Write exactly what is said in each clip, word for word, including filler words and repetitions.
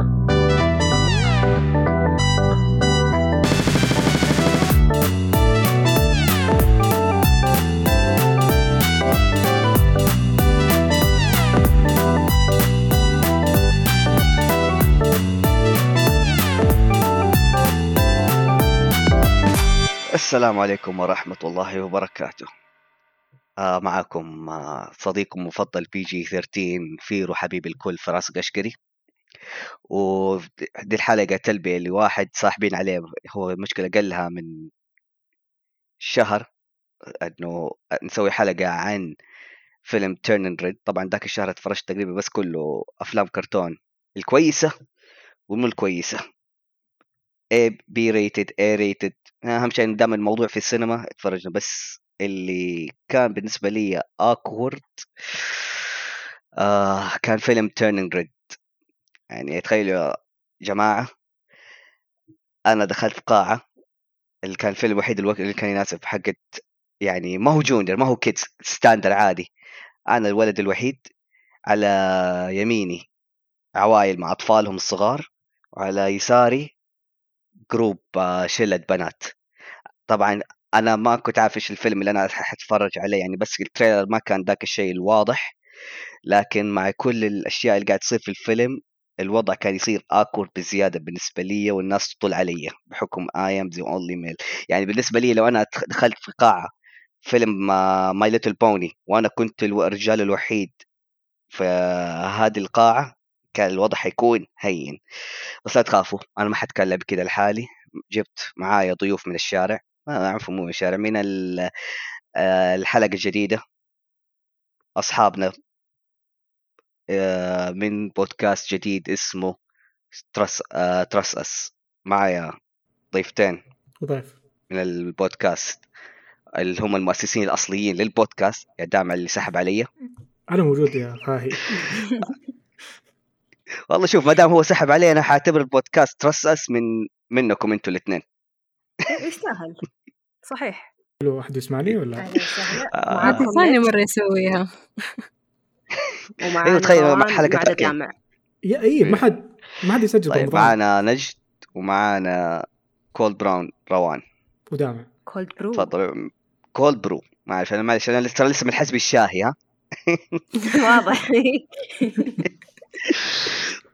السلام عليكم ورحمة الله وبركاته. آه معكم آه صديقكم مفضل بي جي ثلاثة عشر فيرو حبيب الكل فراس قشقري، ودي الحلقة تلبية لواحد صاحبين عليه. هو المشكلة قالها من شهر أنه نسوي حلقة عن فيلم Turning Red. طبعا ذاك الشهر اتفرجت تقريبا بس كله أفلام كرتون، الكويسة ومو الكويسة، A B rated A rated. أهم شيء دام الموضوع في السينما اتفرجنا بس اللي كان بالنسبة لي awkward. آه كان فيلم Turning Red. يعني تخيلوا يا جماعة، أنا دخلت في قاعة اللي كان الفيلم الوحيد الوقت اللي كان يناسب حقت، يعني ما هو جونيور ما هو كيدز، ستاندر عادي. أنا الولد الوحيد، على يميني عوائل مع أطفالهم الصغار، وعلى يساري جروب شلة بنات. طبعا أنا ما كنت عارف إيش الفيلم اللي أنا هتفرج عليه، يعني بس التريلر ما كان ذاك الشيء الواضح، لكن مع كل الأشياء اللي قاعد تصير في الفيلم الوضع كان يصير awkward بزيادة بالنسبة لي، والناس تطل علي بحكم I am the only male. يعني بالنسبة لي لو أنا دخلت في قاعة فيلم My Little Pony وأنا كنت الرجال الوحيد في هذه القاعة كان الوضع حيكون هين. بس لا تخافوا، أنا ما حتكلم كده لحالي، جبت معايا ضيوف من الشارع، ما أعرف مو من الشارع، من الحلقة الجديدة، أصحابنا من بودكاست جديد اسمه Trust Us. معايا ضيفتين ضيف من البودكاست اللي هم المؤسسين الأصليين للبودكاست. يا دعم اللي سحب علي، أنا موجود يا فاهي. والله شوف، ما دام هو سحب علي انا حاعتبر البودكاست Trust Us من منكم انتوا الاثنين. يستاهل صحيح. لو واحد يسمعني ولا عاد ثاني مره يسويها ومعنا تخيل حلقه جامع يا اي ما حد ما حد يسجل. طيب معنا نجد ومعنا كولد براون روان ودعم كولد برو. تفضل كولد برو. معلش انا معلش انا لسه لسه من حسب الشاهي. ها واضح.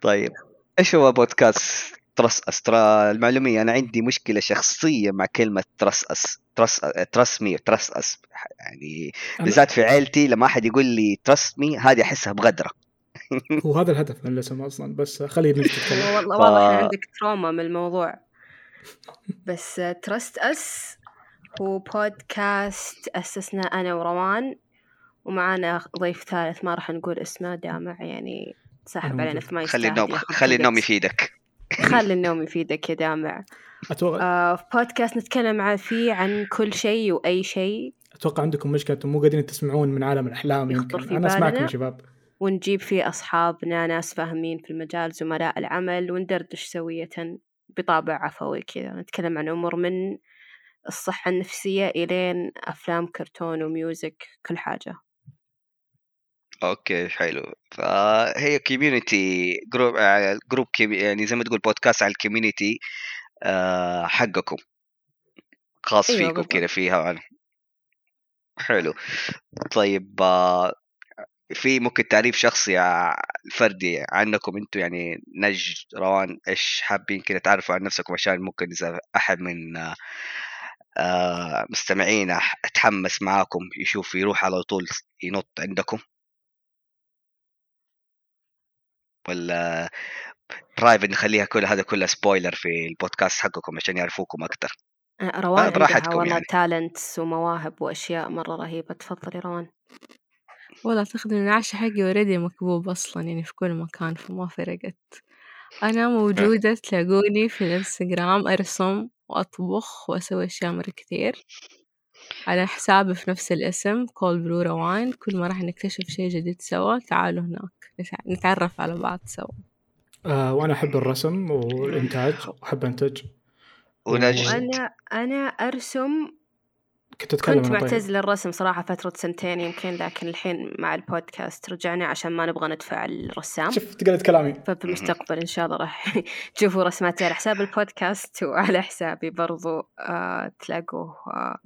طيب ايش هو بودكاست ترس اس؟ ترى المعلوميه انا عندي مشكله شخصيه مع كلمه ترس اس. ترس ترس مي ترس اس يعني بالذات في عائلتي لما احد يقول لي ترس مي هذه احسها بغدره. هو هذا الهدف من الاسم اصلا، بس خلينا نتكلم. والله والله انا عندك تروما من الموضوع. بس ترست اس هو بودكاست اسسنا انا وروان، ومعانا ضيف ثالث ما راح نقول اسمه دامع، يعني سحب علينا في ما يستاهل. خلي النوم خلي النوم يفيدك. خلي النوم يفيدك يا دامع. اتوقع آه في بودكاست نتكلم فيه عن كل شيء واي شيء. اتوقع عندكم مشكله مو قادرين تسمعون من عالم الاحلام. يمكن انا اسمعكم يا شباب، ونجيب فيه اصحابنا ناس فاهمين في المجال، زملاء العمل، وندردش سويه بطابع عفوي كذا. نتكلم عن امور من الصحه النفسيه الين افلام كرتون وميوزك، كل حاجه. اوكي حلو. فهي كوميونتي جروب، جروب يعني زي ما تقول بودكاست على الكوميونتي حقكم خاص فيكم كده فيها. حلو. طيب في ممكن تعريف شخصي الفردي عنكم انتم، يعني نج روان ايش حابين كده تعرفوا عن نفسكم، عشان ممكن اذا احد من مستمعينا اتحمس معاكم يشوف يروح على طول ينط عندكم. ولا برايفت نخليها كل هذا كله سبويلر في البودكاست حقكم عشان يعرفوكم أكتر. روان عندها والله تالنتس ومواهب وأشياء مرة رهيبة. تفضلي روان. والله تخدم العش حقي وردي مكبوب أصلا، يعني في كل مكان فما فرقت. أنا موجودة تلاقوني في الانستغرام، أرسم وأطبخ وأسوي أشياء مرة كتير. على حسابي في نفس الاسم كول برو روان. كل ما راح نكتشف شيء جديد سوا، تعالوا هناك نتعرف على بعض سوا. آه وأنا أحب الرسم والإنتاج، أحب أنتج. ونجد. وأنا أنا أرسم كنت أتكلم كنت بعتزل الرسم صراحة فترة سنتين يمكن، لكن الحين مع البودكاست رجعنا عشان ما نبغى ندفع الرسام. شفت قلت كلامي، ففي المستقبل إن شاء الله راح تشوفوا رسماتي على حساب البودكاست وعلى حسابي برضو، آه تلاقوه آه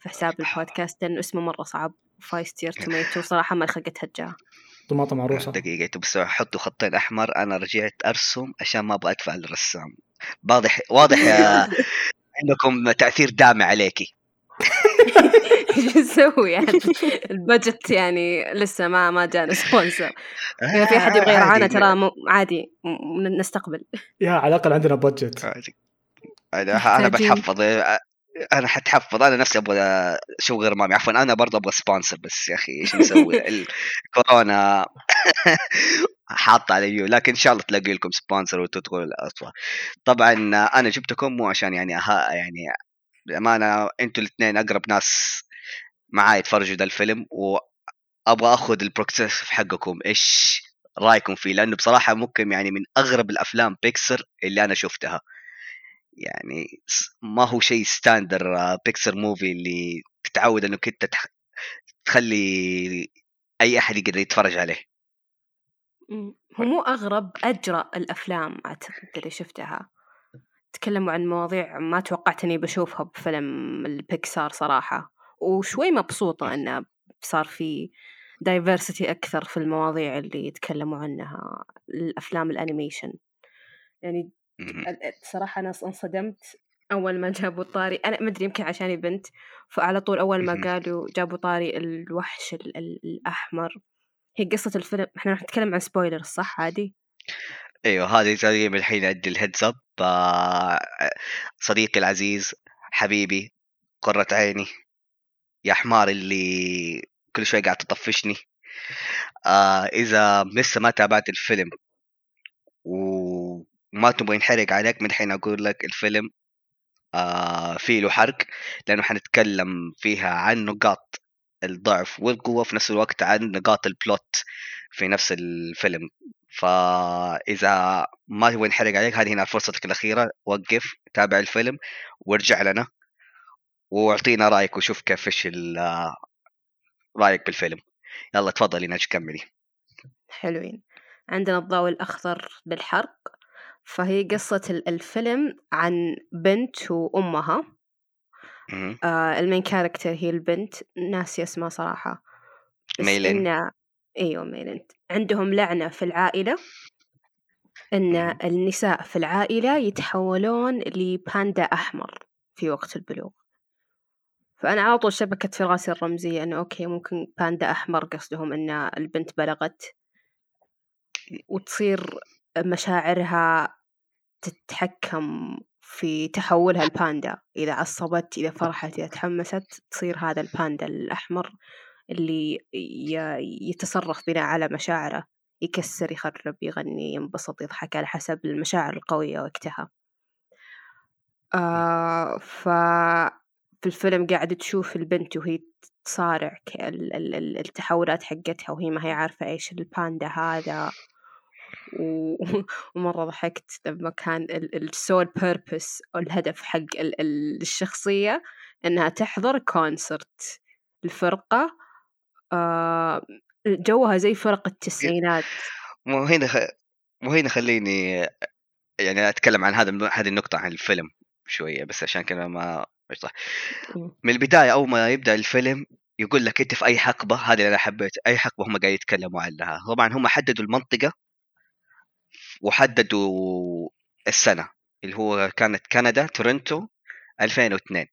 في حساب البودكاست لأنه اسمه مرة صعب، فايستير توميتو صراحة ما الخلقت هجاه طماطم عروسة. دقيقة بس حطوا خطين أحمر، أنا رجعت أرسم عشان ما أبغى أدفع الرسام. واضح واضح يا عندكم تأثير دامي عليكي. شو نسوي يعني؟ البجت يعني لسه ما ما جانا سبونسر. إذا في أحد يبغى يرعانا ترى عادي نستقبل. يا على الأقل عندنا بجت. أنا بتحفظ، أنا حتحفظ، أنا نفسي أبغى شو غير مامي، عفوا أنا برضه أبغى سبونسر، بس يا أخي شو نسوي الكورونا حاط عليو، لكن إن شاء الله تلاقي لكم سبونسر وتدخلوا الأطفال. طبعا أنا جبتكم مو عشان يعني ها يعني ما أنا، أنتوا الاثنين أقرب ناس معاي يتفرجوا ده الفيلم، وأبغى أخذ البروكسس حقكم، إيش رأيكم فيه؟ لأنه بصراحة ممكن يعني من أغرب الأفلام بيكسر اللي أنا شفتها، يعني ما هو شيء ستاندر بيكسر موفي اللي تتعود أنه كنت تخلي أي أحد يقدر يتفرج عليه. هو مو أغرب، أجرأ الأفلام أعتقد اللي شفتها، تكلموا عن مواضيع ما توقعت أني بشوفها بفيلم البيكسار صراحة، وشوي مبسوطة أنه صار في دايفيرسيتي أكثر في المواضيع اللي يتكلموا عنها الأفلام الأنيميشن. يعني صراحة أنا انصدمت أول ما جابوا طاري، أنا مدري يمكن عشاني بنت، فعلى طول أول ما قالوا جابوا طاري الوحش الأحمر. هي قصة الفيلم، إحنا راح نتكلم عن سبويلر صح عادي؟ ايوه هذه تقريبا الحين ادي الهيدز اب. صديقي العزيز حبيبي قرة عيني يا حمار اللي كل شوي قاعد تطفشني، اذا لسه ما تابعت الفيلم وما تبغى ينحرق عليك من الحين اقول لك الفيلم فيه له حرق، لانه حنتكلم فيها عن نقاط الضعف والقوة في نفس الوقت، عن نقاط البلوت في نفس الفيلم. فإذا ما هو ينحرق عليك هذه هنا فرصتك الأخيرة، وقف تابع الفيلم وارجع لنا واعطينا رأيك وشوف كيف إيش رأيك بالفيلم. يلا تفضلي نجي كملي. حلوين، عندنا الضوء الأخضر بالحرق. فهي قصة الفيلم عن بنت وأمها. آه المين كاركتر هي البنت، ناسي اسمها صراحة، ميلين. إن... ايوه ميلين. عندهم لعنة في العائلة ان النساء في العائلة يتحولون لباندا احمر في وقت البلوغ. فانا على طول شبكت في راسي الرمزية انه اوكي ممكن باندا احمر قصدهم ان البنت بلغت وتصير مشاعرها تتحكم في تحولها الباندا، إذا عصبت إذا فرحت إذا تحمست تصير هذا الباندا الأحمر اللي يتصرف بناء على مشاعره، يكسر يخرب يغني ينبسط يضحك على حسب المشاعر القوية وقتها. آه ففي الفيلم قاعدة تشوف البنت وهي تصارع التحولات حقتها وهي ما هي عارفة إيش الباندا هذا. ومرة ضحكت لما كان السول بيربس أو الهدف حق الشخصية أنها تحضر كونسرت الفرقة، جوها زي فرق التسعينات. مو هنا مو هنا خليني يعني أتكلم عن هذا هذه النقطة عن الفيلم شوية، بس عشان كذا ما صح من البداية. أول ما يبدأ الفيلم يقول لك أنت في أي حقبة، هذه اللي أنا حبيت، أي حقبة هم قاعد يتكلموا عنها. طبعا هم حددوا المنطقة وحددوا السنة اللي هو كانت كندا تورنتو ألفين واثنين.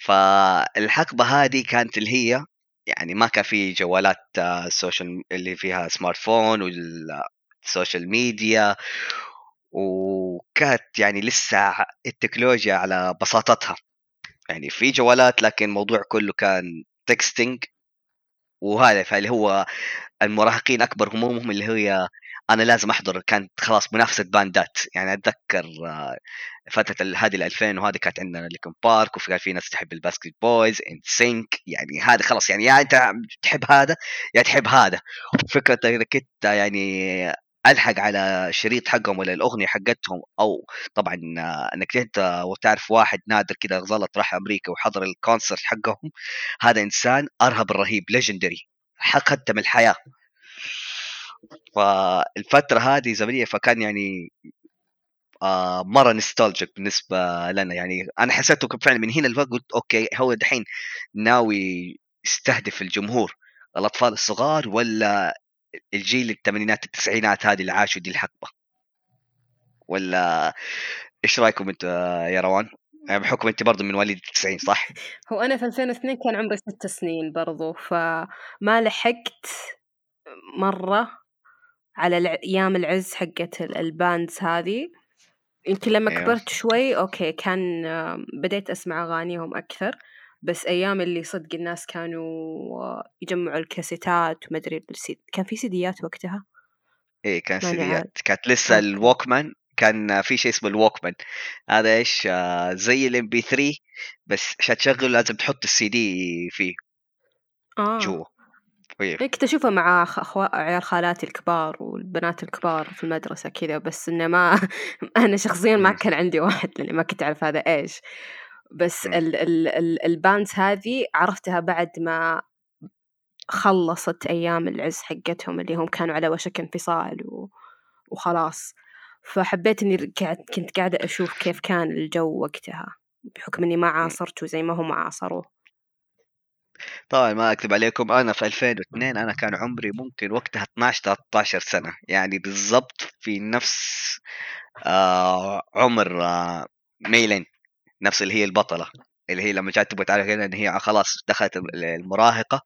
فالحقبة هذه كانت اللي هي يعني ما كان في جوالات السوشيال اللي فيها سمارت فون والسوشيال ميديا، وكانت يعني لسه التكنولوجيا على بساطتها، يعني في جوالات لكن الموضوع كله كان تكستينج وهذا. فاللي هو المراهقين أكبر همومهم اللي هي أنا لازم أحضر، كانت خلاص منافسة باندات. يعني أتذكر فترة هذه الألفين وهذه كانت عندنا ليكن بارك، وفي في ناس تحب الباسكت بويز إن سينك، يعني هذا خلاص يعني يا يعني أنت تحب هذا يا تحب هذا. فكرة كنت يعني الحق على شريط حقهم ولا الاغنيه حقتهم. او طبعا انك انت وتعرف واحد نادر كده غلط راح امريكا وحضر الكونسرت حقهم، هذا انسان ارهب الرهيب ليجندري حقدم الحياه. فالفتره هذه زمنيه فكان يعني آه مره نستالجيك بالنسبه لنا، يعني انا حسيته فعلا من هنا الوقت قلت اوكي هو دحين ناوي يستهدف الجمهور الاطفال الصغار ولا الجيل الثمانينات التسعينات هذه اللي عاشوا دي الحقبه، ولا ايش رايكم انت يا روان؟ بحكم انت برضو من مواليد التسعين صح؟ هو انا في ألفين واثنين كان عمري ست سنين برضو، فما لحقت مره على ايام العز حقت الباندز هذه. يمكن لما كبرت شوي اوكي كان بديت اسمع اغانيهم اكثر، بس ايام اللي صدق الناس كانوا يجمعوا الكاسيتات وما ادري بالسيد، كان في سيديات وقتها. ايه كان سيديات، كانت لسه الووكمان، كان في شيء اسمه الووكمان هذا ايش آه زي الام بي ثري بس عشان تشغله لازم تحط السي دي فيه اه جوا. كنت أشوفها مع أخوة عيال خالاتي الكبار والبنات الكبار في المدرسة كذا، بس إنه ما أنا شخصيا ما كان عندي واحد لأني ما كنت أعرف هذا إيش. بس ال ال ال البانز هذه عرفتها بعد ما خلصت أيام العز حقتهم اللي هم كانوا على وشك انفصال وخلاص، فحبيت إني كنت قاعدة أشوف كيف كان الجو وقتها بحكم إني ما عاصرته زي ما هم عاصروه. طبعا ما أكتب عليكم أنا في ألفين واثنين أنا كان عمري ممكن وقتها اثناشر ثلاثة عشر سنة، يعني بالضبط في نفس آه عمر آه ميلين، نفس اللي هي البطلة اللي هي لما جات تبغى تعرف إن هي خلاص دخلت المراهقة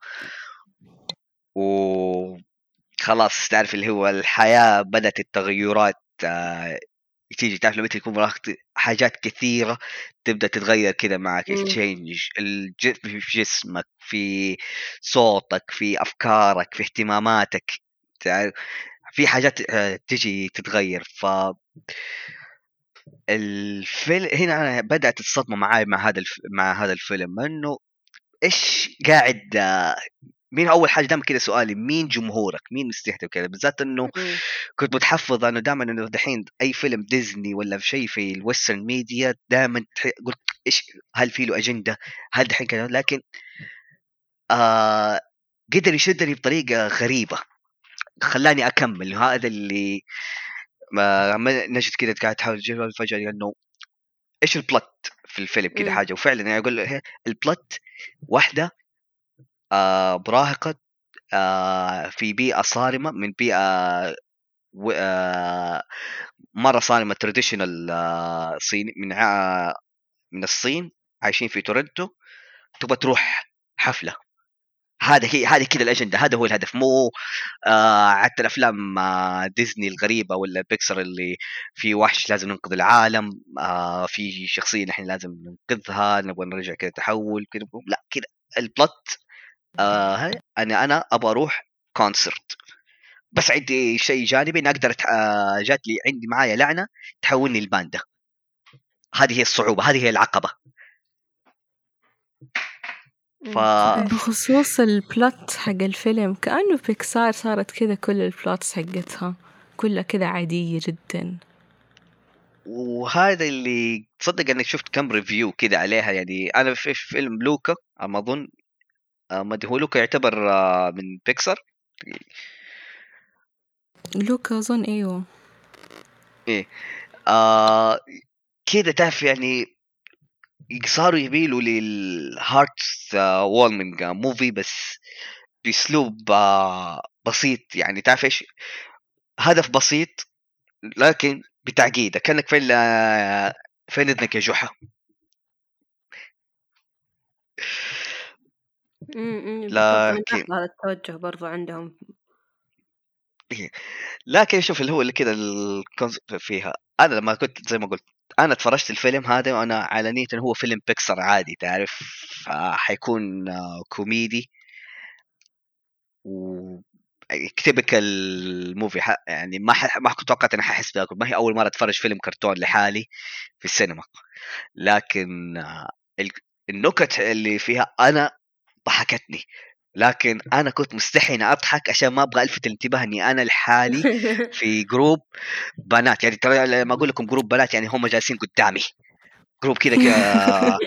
وخلاص تعرف اللي هو الحياة بدأت التغيرات آه تيجي، تعرف لما تكون مراهق حاجات كثيرة تبدأ تتغير كده معك، التشينج في جسمك في صوتك في أفكارك في اهتماماتك، في حاجات تيجي تتغير. فالفيلم هنا أنا بدأت الصدمة معاي مع هذا مع هذا الفيلم إنه إيش قاعد مين أول حاجة دائما كده سؤالي مين جمهورك مين مستهدف كده، بالذات إنه كنت متحفظ أنه دائما إنه دحين أي فيلم ديزني ولا شيء في الويسترن ميديا دائما قلت إيش هل في له أجندة هل دحين كده، لكن آه قدر يشدني بطريقة غريبة خلاني أكمل. هذا اللي ما نجد كده قاعد تحاول تجيبه فجأة إنه إيش البلوت في الفيلم كده حاجة، وفعلا أنا أقول البلوت واحدة آه براهقة آه في بيئة صارمة من بيئة آه مرة صارمة تراديشنال آه صيني من آه من الصين عايشين في تورنتو، تبغى تروح حفلة. هذا هي هذه كده الأجندة، هذا هو الهدف، مو آه حتى الأفلام آه ديزني الغريبة ولا بيكسر اللي في وحش لازم ننقذ العالم آه في شخصية نحن لازم ننقذها نبغى نرجع كده تحول كده، لا كده البلوت آه أنا أنا أبغى أروح كونسرت بس عندي شيء جانبي أنا أقدر آه جات لي عندي معايا لعنة تحولني الباندا. هذه هي الصعوبة، هذه هي العقبة. ف... بخصوص البلوت حق الفيلم كأنه بيكسار صارت كذا كل البلوتس حقتها كلها كذا عادية جدا، وهذا اللي تصدق أنك شفت كم ريفيو كذا عليها. يعني أنا في فيلم لوكا أما أظن ما هو لوكا يعتبر من بيكسار، لوكا أظن أيوه إيه آه كده تعرف يعني صاروا يبيلوا للهارتس وولمنج موفي بس بأسلوب آه بسيط، يعني تعرف إيش هدف بسيط لكن بتعقيده كأنك فين فين إذنك يا جحا. لكن هذا التوجه برضو عندهم، لكن شوف اللي هو اللي كده فيها. أنا لما كنت زي ما قلت أنا تفرجت الفيلم هذا وأنا على نية إنه هو فيلم بيكسر عادي تعرف حيكون كوميدي وكتبكال موفي، يعني ما ح... ما كنت توقعت إني ححس بها، ما هي أول مرة أتفرج فيلم كرتون لحالي في السينما، لكن النكت اللي فيها أنا ضحكتني لكن أنا كنت مستحي أضحك عشان ما أبغى ألفت الانتباه أني أنا الحالي في جروب بنات. يعني ترى لما أقول لكم جروب بنات يعني هم جالسين قدامي جروب كده كده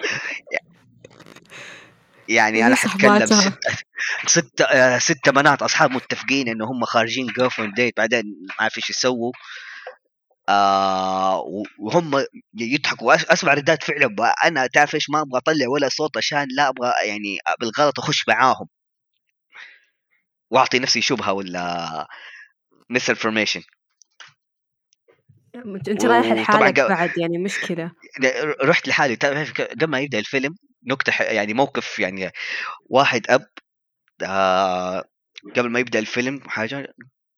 يعني أنا حتكلم ستة ستة ستة بنات أصحاب متفقين إنه هم خارجين girlfriend date, بعدين ما عارف إيش يسووا آه وهم يضحكوا. أسمع ردات فعلا أنا تعرف إيش ما أبغى أطلع ولا صوت عشان لا أبغى يعني بالغلط أخش معاهم وأعطي نفسي شبهة ولا misinformation. أنت رايح لحالك بعد يعني مشكلة. رحت لحالي. تعرف لما يبدأ الفيلم نقطة يعني موقف يعني واحد أب آه قبل ما يبدأ الفيلم حاجة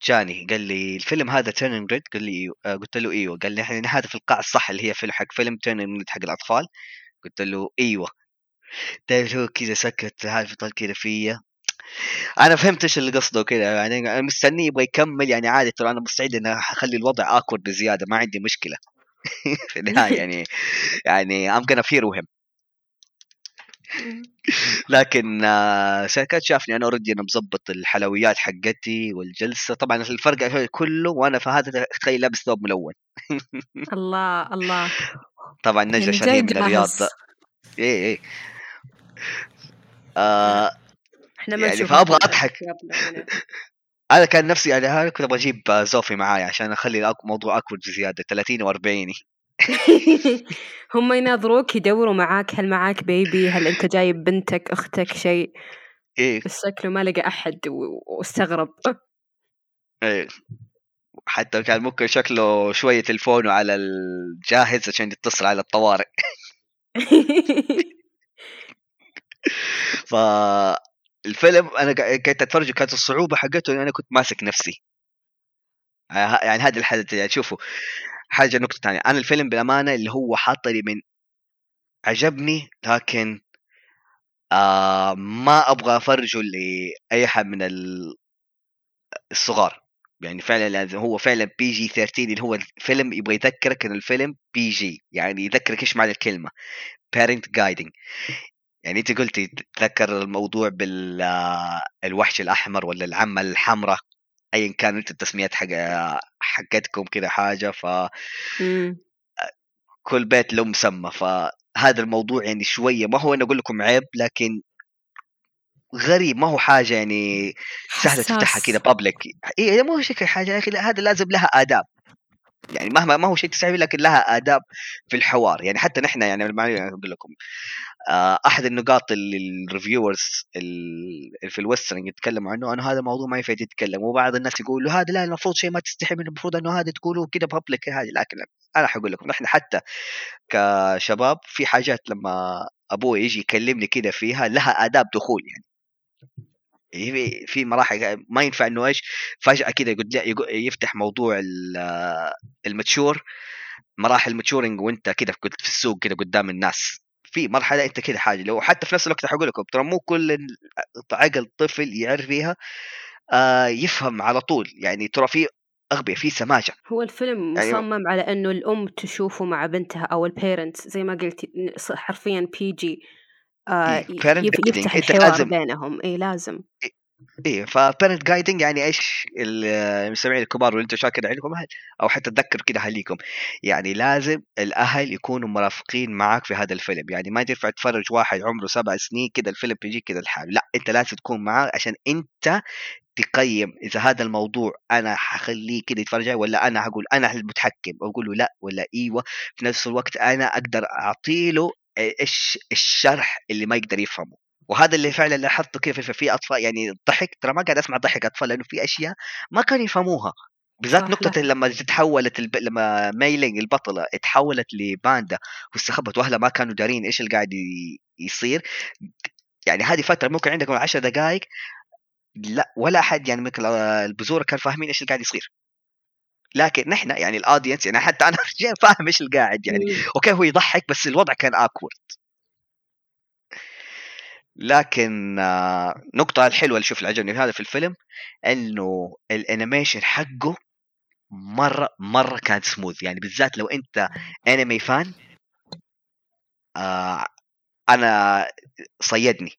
جاني قال لي الفيلم هذا Turning Red, قال لي آه قلت له إيوه. قال لي إحنا هذا في القاع الصح اللي هي في حق فيلم Turning Red حق الأطفال. قلت له إيوه. تعرف هو كذا سكت هالف طال كذا فيا. أنا فهمت إيش اللي قصده كذا يعني أنا مستني يبغى يكمل يعني عادي ترى أنا مستعد إن أخلي الوضع awkward بزيادة ما عندي مشكلة في النهاية يعني يعني I'm gonna fear him. لكن سكت شافني أنا أردي أنا مزبط الحلويات حقتي والجلسة طبعا الفرق كله وأنا فهذا تخيل لابس ثوب ملون. الله الله طبعا نجدة شهير من الرياض إيه إيه آه إحنا ما يعني فأبغى أضحك. أنا كان نفسي أنا كنت أبغى أجيب زوفي معايا عشان أخلي الموضوع أكبر زيادة ثلاثين وأربعين. هم يناظروك يدوروا معاك هل معاك بيبي هل أنت جايب بنتك أختك شيء إيه بس شكله ما لقى أحد واستغرب إيه حتى كان ممكن شكله شوية تلفونه على الجاهز عشان يتصل على الطوارئ. ف الفيلم أنا كنت أتفرج كانت الصعوبة حقته إن أنا كنت ماسك نفسي يعني هذا الحدث يعني شوفوا حاجة نقطة تانية. أنا الفيلم بالأمانة اللي هو حاطلي من عجبني لكن آه ما أبغى أفرجه لأي حد من الصغار يعني فعلا هو فعلا بي جي ثلاثة عشر اللي هو الفيلم يبغى يذكرك إن الفيلم بي جي يعني يذكرك إيش معنى الكلمة parent guiding. يعني أنت قلتي تذكر الموضوع بالوحش الأحمر ولا العمة الحمراء أيًا كانت التسميات حق حقتكم كذا حاجة ف كل بيت له مسمى. فهذا الموضوع يعني شوية ما هو أنا أقول لكم عيب لكن غريب ما هو حاجة يعني سهلة تفتحها كذا بابليك إيه ما هو شكل حاجة أخي هذا لازم لها آداب يعني مهما ما هو شيء تستعمل لكن لها آداب في الحوار. يعني حتى نحن يعني أقول لكم أحد النقاط اللي الريفيورز اللي في الويسترن يتكلموا عنه أنه هذا الموضوع ما يفيد يتكلم وبعض الناس يقولوا هذا لا المفروض شيء ما تستحي منه المفروض أنه هذا تقولوا كده بابليك هذا. لكن أنا حقول لكم نحن حتى كشباب في حاجات لما أبوي يجي يكلمني كده فيها لها آداب دخول يعني في مراحل ما ينفع انه ايش فجأة كده يفتح موضوع المتشور مراحل المتشورنج وانت كده في السوق كده قدام الناس في مرحلة انت كده حاجة لو حتى في نفس الوقت هقول لكم ترى مو كل عقل طفل يعرف فيها آه يفهم على طول يعني ترى في أغبية في سماجة. هو الفيلم مصمم يعني على انه الام تشوفه مع بنتها او البيرنتس زي ما قلتي حرفيا بي جي آه يفتح الحوار بينهم إيه لازم إيه فبارنت جايدنج يعني إيش المستمعين الكبار واللي أنتوا شاكر عليكم أهل أو حتى تذكر كده أهليكم يعني لازم الأهل يكونوا مرافقين معك في هذا الفيلم. يعني ما تنفع تفرج واحد عمره سبع سنين كده الفيلم بيجي كده الحال لا أنت لازم تكون معه عشان أنت تقيم إذا هذا الموضوع أنا هخليه كده يتفرج ولا أنا هقول أنا المتحكم أقول له لا ولا إيوه في نفس الوقت أنا أقدر أعطيله إيش الشرح اللي ما يقدر يفهمه. وهذا اللي فعلا لاحظته كيف في أطفال يعني الضحك ترى ما قاعد أسمع ضحك أطفال لأنه في أشياء ما كانوا يفهموها بالذات نقطة لما تحولت الب... لما ميلينج البطلة اتحولت لباندا واستخبت وأهلها ما كانوا دارين إيش اللي قاعد ي... يصير يعني هذه فترة ممكن عندكم عشر دقائق لا ولا أحد يعني مثل البزورة كان فاهمين إيش اللي قاعد يصير لكن نحن يعني الأودينس يعني حتى أنا رجال فاهم إيش القاعد يعني أوكي هو يضحك بس الوضع كان awkward. لكن نقطة الحلوة اللي شوف اللي عجبني في هذا في الفيلم إنه الانيميشن حقه مرة مرة كان سموث يعني بالذات لو أنت أنمي فان آه أنا صيدني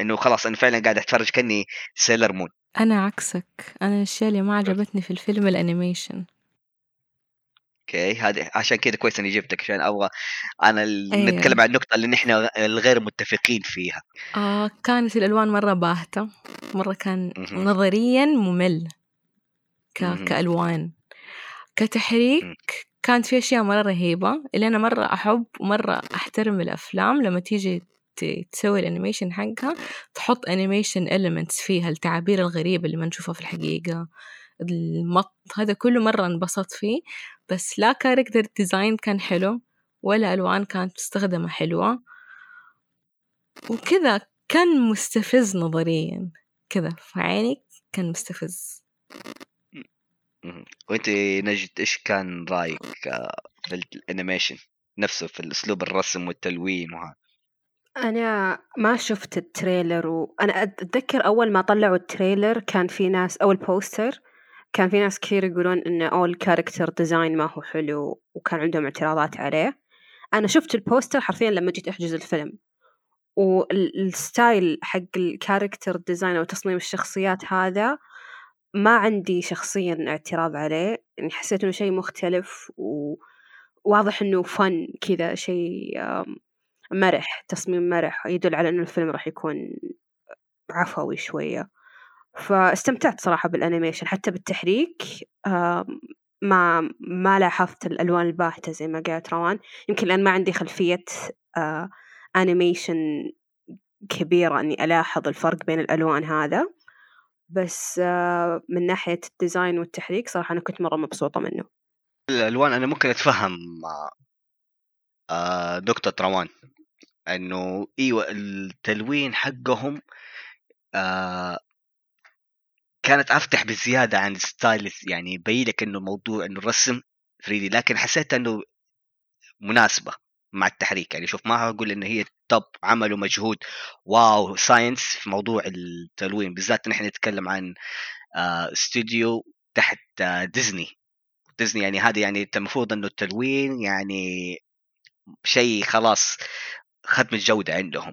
انه خلاص انا فعلا قاعد اتفرج كاني سيلر مون. انا عكسك، انا الشيء اللي ما عجبتني في الفيلم الانيميشن. اوكي هذا عشان كذا كويس اني جبتك، عشان ابغى انا أيوة. نتكلم عن النقطه اللي نحن الغير متفقين فيها. اه كانت الالوان مره باهته، مره كان م-م. نظريا ممل ك- كالوان كتحريك م-م. كانت في اشياء مره رهيبه اللي انا مره احب ومره احترم الافلام لما تيجي تسوي الانيميشن حقها تحط انيميشن إليمنتس فيها، التعابير الغريبه اللي ما نشوفها في الحقيقه، المط هذا كله مره انبسطت فيه. بس لا كاركتر ديزاين كان حلو ولا الوان كانت مستخدمه حلوه، وكذا كان مستفز نظريا كذا في عيني، كان مستفز. وانت نجد ايش كان رايك في الانيميشن نفسه، في الاسلوب الرسم والتلوين وهذا؟ انا ما شفت التريلر، وانا اتذكر اول ما طلعوا التريلر كان في ناس او البوستر كان في ناس كثير يقولون ان اول كاركتر ديزاين ما هو حلو وكان عندهم اعتراضات عليه. انا شفت البوستر حرفيا لما جيت احجز الفيلم، والستايل حق الكاركتر ديزاين او تصميم الشخصيات هذا ما عندي شخصيا اعتراض عليه، يعني حسيت انه شيء مختلف وواضح انه فن كذا، شيء مرح، تصميم مرح يدل على انه الفيلم راح يكون عفوي شويه. فاستمتعت صراحه بالانيميشن، حتى بالتحريك ما ما لاحظت الالوان الباهته زي ما قالت روان. يمكن الان ما عندي خلفيه انيميشن كبيره اني الاحظ الفرق بين الالوان هذا، بس من ناحية الديزاين والتحريك صراحة أنا كنت مرة مبسوطة منه. الألوان أنا ممكن أتفهم نقطة روان أنه إيوة التلوين حقهم كانت أفتح بزيادة عن ستايلس، يعني يبيلك أنه موضوع أنه الرسم فريدي، لكن حسيت أنه مناسبة مع التحريك. يعني شوف ما هقول إن هي طب عملوا مجهود واو ساينس في موضوع التلوين بالذات، نحن نتكلم عن استوديو تحت ديزني. ديزني يعني هذا يعني المفروض إنه التلوين يعني شيء خلاص خدمة جودة عندهم،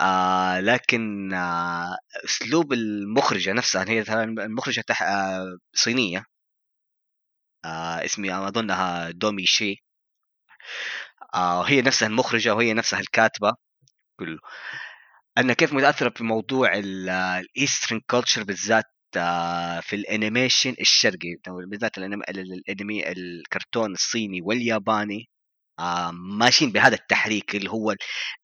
آه لكن آه أسلوب المخرجة نفسها، هي المخرجة تح آه صينية، آه اسمي أظنها دومي شي، آه هي نفسها المخرجة وهي نفسها الكاتبة كله. أنا كيف متأثرة بموضوع الإيسترن كولتشر بالذات آه في الأنيميشن الشرقي، بالذات الأنمي الكرتون الصيني والياباني آه ماشيين بهذا التحريك اللي هو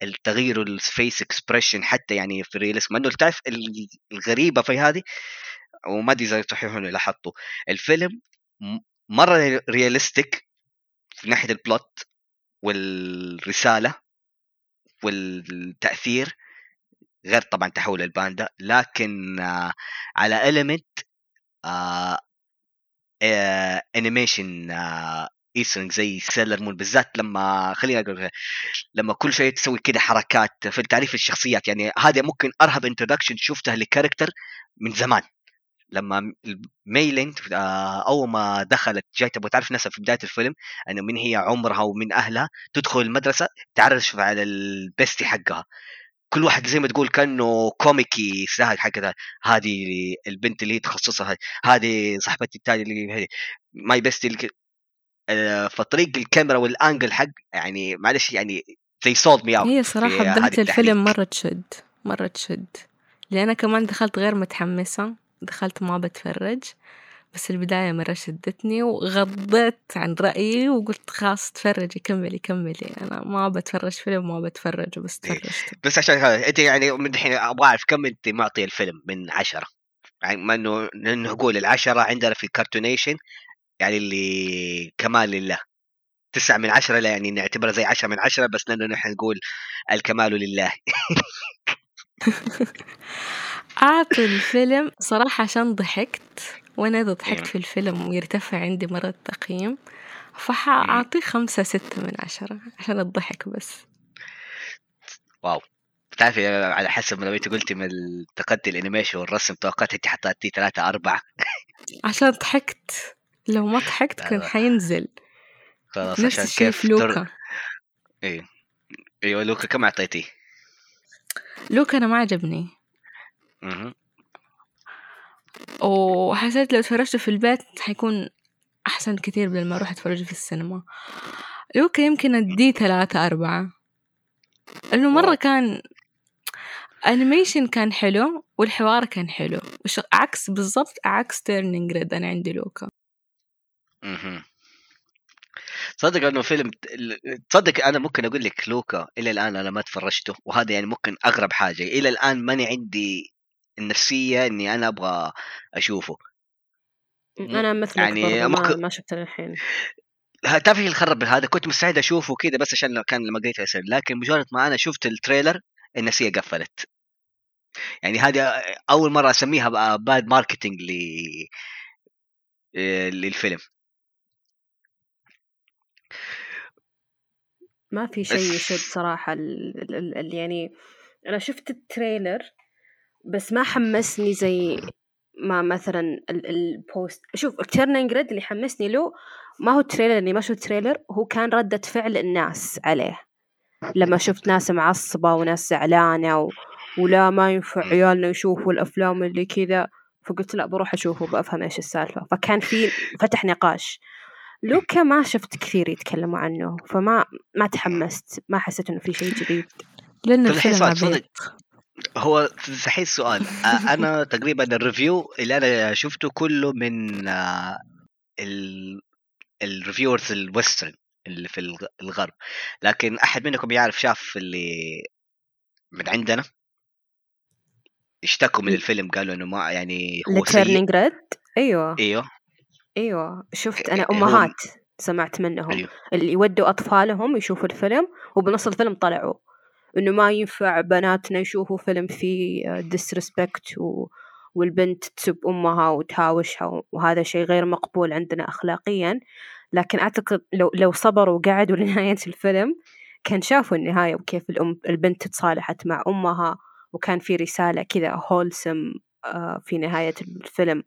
التغيير الفيس إكسبريشن، حتى يعني في الرياليسم ما إنه التعرف الغريبة في هذه، وما أدري إذا صحيحون اللي حطوا الفيلم مرة رياليستيك في ناحية البلوت والرسالة والتأثير، غير طبعا تحول الباندا، لكن آه على element آه آه animation آه إيسرنج زي سيلر مون بالذات. لما خلينا أقول لما كل شيء تسوي كده حركات في التعريف الشخصيات، يعني هذا ممكن أرهب introduction شفتها لكاركتر من زمان. لما ميليند أول ما دخلت جاي تبغى تعرف نفسها في بداية الفيلم أنه من هي عمرها ومن أهلها، تدخل المدرسة تعرف على البستي حقها، كل واحد زي ما تقول كأنه كوميكي سهل حقها، هذه البنت اللي تخصصها، هذه صاحبتي التالي اللي هذه ماي بستي. فطريق الكاميرا والأنجل حق يعني معلش يعني زي صوت مياو. هي صراحة بدأت الفيلم مرة تشد مرة تشد لأن كمان دخلت غير متحمسة، دخلت ما بتفرج، بس البداية مرة شدتني وغضت عن رأيي وقلت خلاص تفرجي كملي كملي، أنا ما بتفرج فيلم ما بتفرج، بس تفرجت. بس عشان هذا أنت يعني من الحين أبغى أعرف كم أنت معطي الفيلم من عشرة؟ يعني ما إنه نقول العشرة عندنا في الكارتونيشن يعني اللي كمال لله، تسعة من عشرة لا يعني نعتبرها زي عشرة من عشرة، بس لأنه نحن نقول الكمال لله. أعطي الفيلم صراحة عشان ضحكت، وأنا إذا ضحكت في الفيلم ويرتفع عندي مرة التقييم، فحأعطي خمسة ستة من عشرة عشان الضحك بس. واو بتعرفي على حسب ما أنت قلتي من تقدي الأنيميشن والرسم، توقعت أنت حطيتي ثلاثة أربعة عشان ضحكت، لو ما ضحكت كان حينزل خلاص. نفس الشيء في لوكا. إيه إيه لوكا كم أعطيتي؟ لوكا أنا ما عجبني مه. وحسيت لو اتفرجته في البيت حيكون أحسن كثير بدل ما أروح أتفرجه في السينما. لوكا يمكن أديه ثلاثة أربعة لأنه مرة كان أنيميشن كان حلو والحوار كان حلو، عكس بالضبط عكس تيرنينج ريد. أنا عندي لوكا مه. صدق انه فيلم تصدق انا ممكن اقول لك لوكا الى الان انا ما تفرجته، وهذا يعني ممكن اغرب حاجه الى الان ماني عندي النفسيه اني انا ابغى اشوفه. انا مثلك يعني ممكن... ما شفته الحين. تعرف ايش الخرب هذا، كنت مستعد اشوفه كده بس عشان كان لما قريت يصير، لكن مجرد ما انا شفت التريلر النفسيه قفلت. يعني هذه اول مره اسميها باد ماركتينج ل للفيلم. ما في شيء يشد صراحة. ال ال ال يعني أنا شفت التريلر بس ما حمسني زي ما مثلا البوست. شوف Turning Red اللي حمسني له ما هو التريلر، اللي ما شفت التريلر هو كان ردة فعل الناس عليه، لما شفت ناس معصبة وناس زعلانة و... ولا ما ينفع عيالنا يشوفوا الأفلام اللي كذا، فقلت لا بروح أشوفه بأفهم إيش السالفة. فكان في فتح نقاش. لوكا ما شفت كثير يتكلموا عنه فما ما تحمست، ما حسيت انه في شيء جديد لانه الفيلم عبيط. هو صحيح السؤال انا تقريبا الريفيو اللي انا شفته كله من الريفيورز الويسترن اللي في الغرب، لكن احد منكم يعرف شاف اللي من عندنا اشتكوا من الفيلم قالوا انه ما يعني هو Turning Red. ايوه ايوه ايوه شفت انا امهات سمعت منهم أيوه. اللي يودوا اطفالهم يشوفوا الفيلم وبنص الفيلم طلعوا انه ما ينفع بناتنا يشوفوا فيلم فيه ديسريسبكت و... والبنت تسب امها وتهاوشها، وهذا شيء غير مقبول عندنا اخلاقيا. لكن اعتقد لو لو صبروا وقعدوا لنهايه الفيلم كان شافوا النهايه وكيف الام البنت تصالحت مع امها وكان في رساله كذا هولسم في نهايه الفيلم.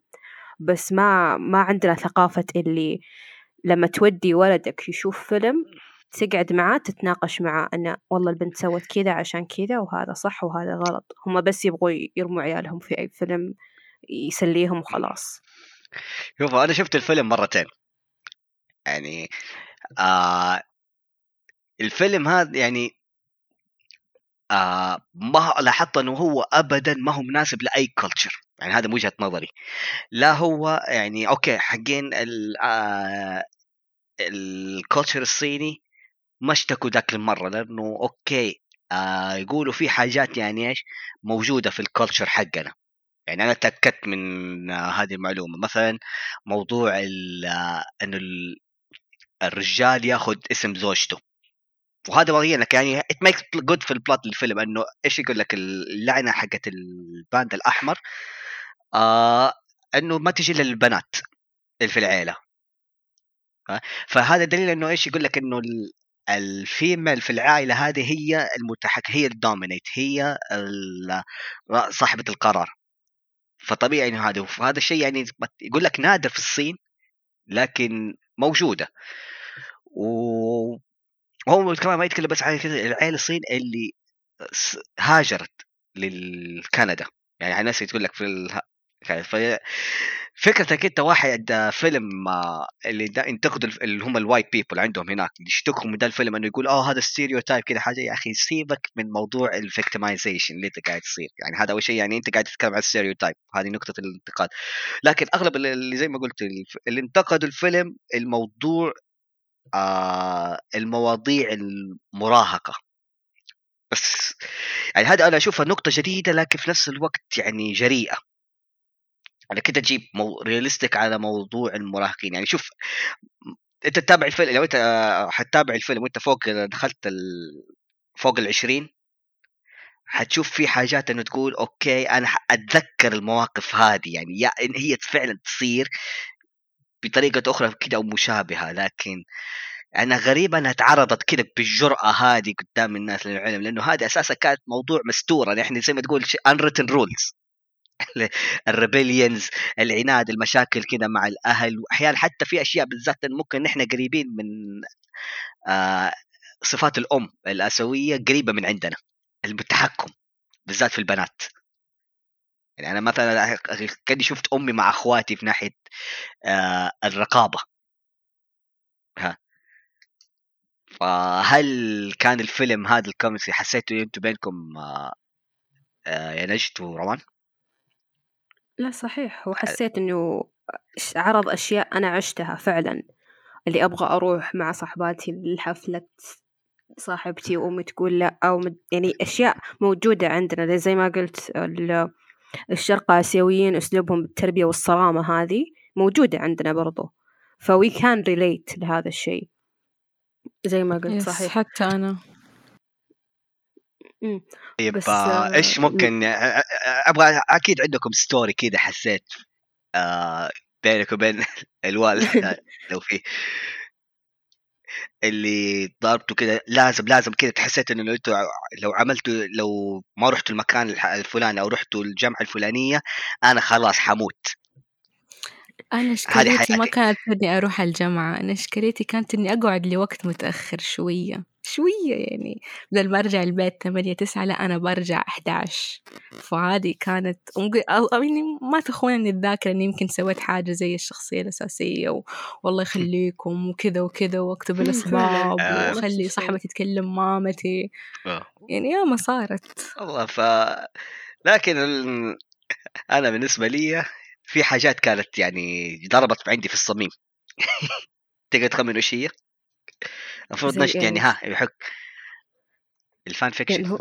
بس ما ما عندنا ثقافة اللي لما تودي ولدك يشوف فيلم تقعد معاه تتناقش معاه أنه والله البنت سوت كذا عشان كذا وهذا صح وهذا غلط. هم بس يبغوا يرموا عيالهم في أي فيلم يسليهم وخلاص. شوف أنا شفت الفيلم مرتين يعني آه الفيلم هذا يعني آه ما لاحظت أنه هو أبدا ما هو مناسب لأي كلتشر. يعني هذا وجهة نظري. لا هو يعني أوكي حقين الكولتشر الصيني ما اشتكوا ذاك المرة لأنه أوكي آه يقولوا في حاجات يعني إيش موجودة في الكولتشر حقنا. يعني أنا تأكدت من آه هذه المعلومة، مثلا موضوع آه أنه الرجال يأخذ اسم زوجته، وهذا واضح لك يعني it makes good في البلات للفيلم أنه إيش يقول لك اللعنة حقت الباند الأحمر آه انه ما تجي للبنات اللي في العيله. فهذا دليل انه ايش يقول لك انه الفيميل في العائله هذه هي المتحكمه، هي الدومينيت، هي صاحبه القرار. فطبيعي انه هذا هذا الشيء يعني يقول لك نادر في الصين لكن موجوده. وهو كمان ما يتكلم بس عن العائله الصين اللي هاجرت لكندا. يعني الناس تقول لك في ال... فكرتك انت واحد فيلم اللي ينتقدوا اللي هم الوايت بيبل عندهم هناك يشتكوا من ده الفيلم انه يقول اه هذا ستيريوتايب كده حاجه. يا اخي سيبك من موضوع الفيكتمايزيشن اللي انت قاعد تصير، يعني هذا اول شيء يعني انت قاعد تتكلم عن ستيريوتايب، هذه نقطه الانتقاد. لكن اغلب اللي زي ما قلت اللي انتقدوا الفيلم الموضوع آه المواضيع المراهقه بس. يعني هذا أنا أشوفها نقطة جديدة لكن في نفس الوقت يعني جريئة. أنا كنت أجيب مو... رياليستيك على موضوع المراهقين. يعني شوف أنت تتابع الفيلم، لو أنت حتتابع الفيلم وأنت فوق دخلت ال... فوق العشرين حتشوف في حاجات أنه تقول أوكي أنا أتذكر المواقف هذه، يعني هي فعلا تصير بطريقة أخرى كده أو مشابهة. لكن أنا غريبة أنها تعرضت كده بالجرأة هذه قدام الناس للعلم، لأنه هذا أساسا كانت موضوع مستورة. نحن زي ما تقول unwritten rules الريبيليونز، العناد، المشاكل كده مع الأهل، وأحيانا حتى في أشياء بالذات ممكن نحن قريبين من آه صفات الأم الآسيوية قريبة من عندنا، التحكم بالذات في البنات. يعني أنا مثلا كنت شفت أمي مع أخواتي في ناحية آه الرقابة. ها. فهل كان الفيلم هذا الكوميكسي حسيتوا أنتوا بينكم آه آه يا نجد وروان؟ لا صحيح، وحسيت إنه عرض أشياء أنا عشتها فعلا، اللي أبغى أروح مع صاحباتي للحفلة صاحبتي وأمي تقول لا، أو يعني أشياء موجودة عندنا زي ما قلت. الشرق آسيويين أسلوبهم بالتربية والصرامة هذه موجودة عندنا برضو، فوي كان ريليت لهذا الشيء زي ما قلت. صحيح حتى أنا. طيب إيش ممكن أبغى أكيد عندكم ستوري كده حسيت آه بينك وبين الوالد لو في اللي ضربته كده لازم لازم كده تحسيت انه انتوا لو عملتوا لو ما رحتوا المكان الفلاني او رحتوا الجامعه الفلانيه انا خلاص حموت. انا شكريتي ما كانت اني اروح الجامعه، انا شكريتي كانت اني اقعد لوقت متاخر شويه شويه، يعني بدل ما ارجع البيت ثمانية تسعة لا انا برجع أحد عشر. فعادي كانت يعني ما تخونني الذاكره اني يمكن سويت حاجه زي الشخصيه الاساسيه و... والله يخليكم وكذا وكذا واكتب الاسباب وخلي صاحبتي تكلم مامتي، يعني يا ما صارت والله. ف لكن ال... انا بالنسبه لي في حاجات كانت يعني ضربت عندي في الصميم. تقدر تخمن ايش هي؟ المفروض نجد إيه؟ يعني ها يحك الفان فيكشن هو...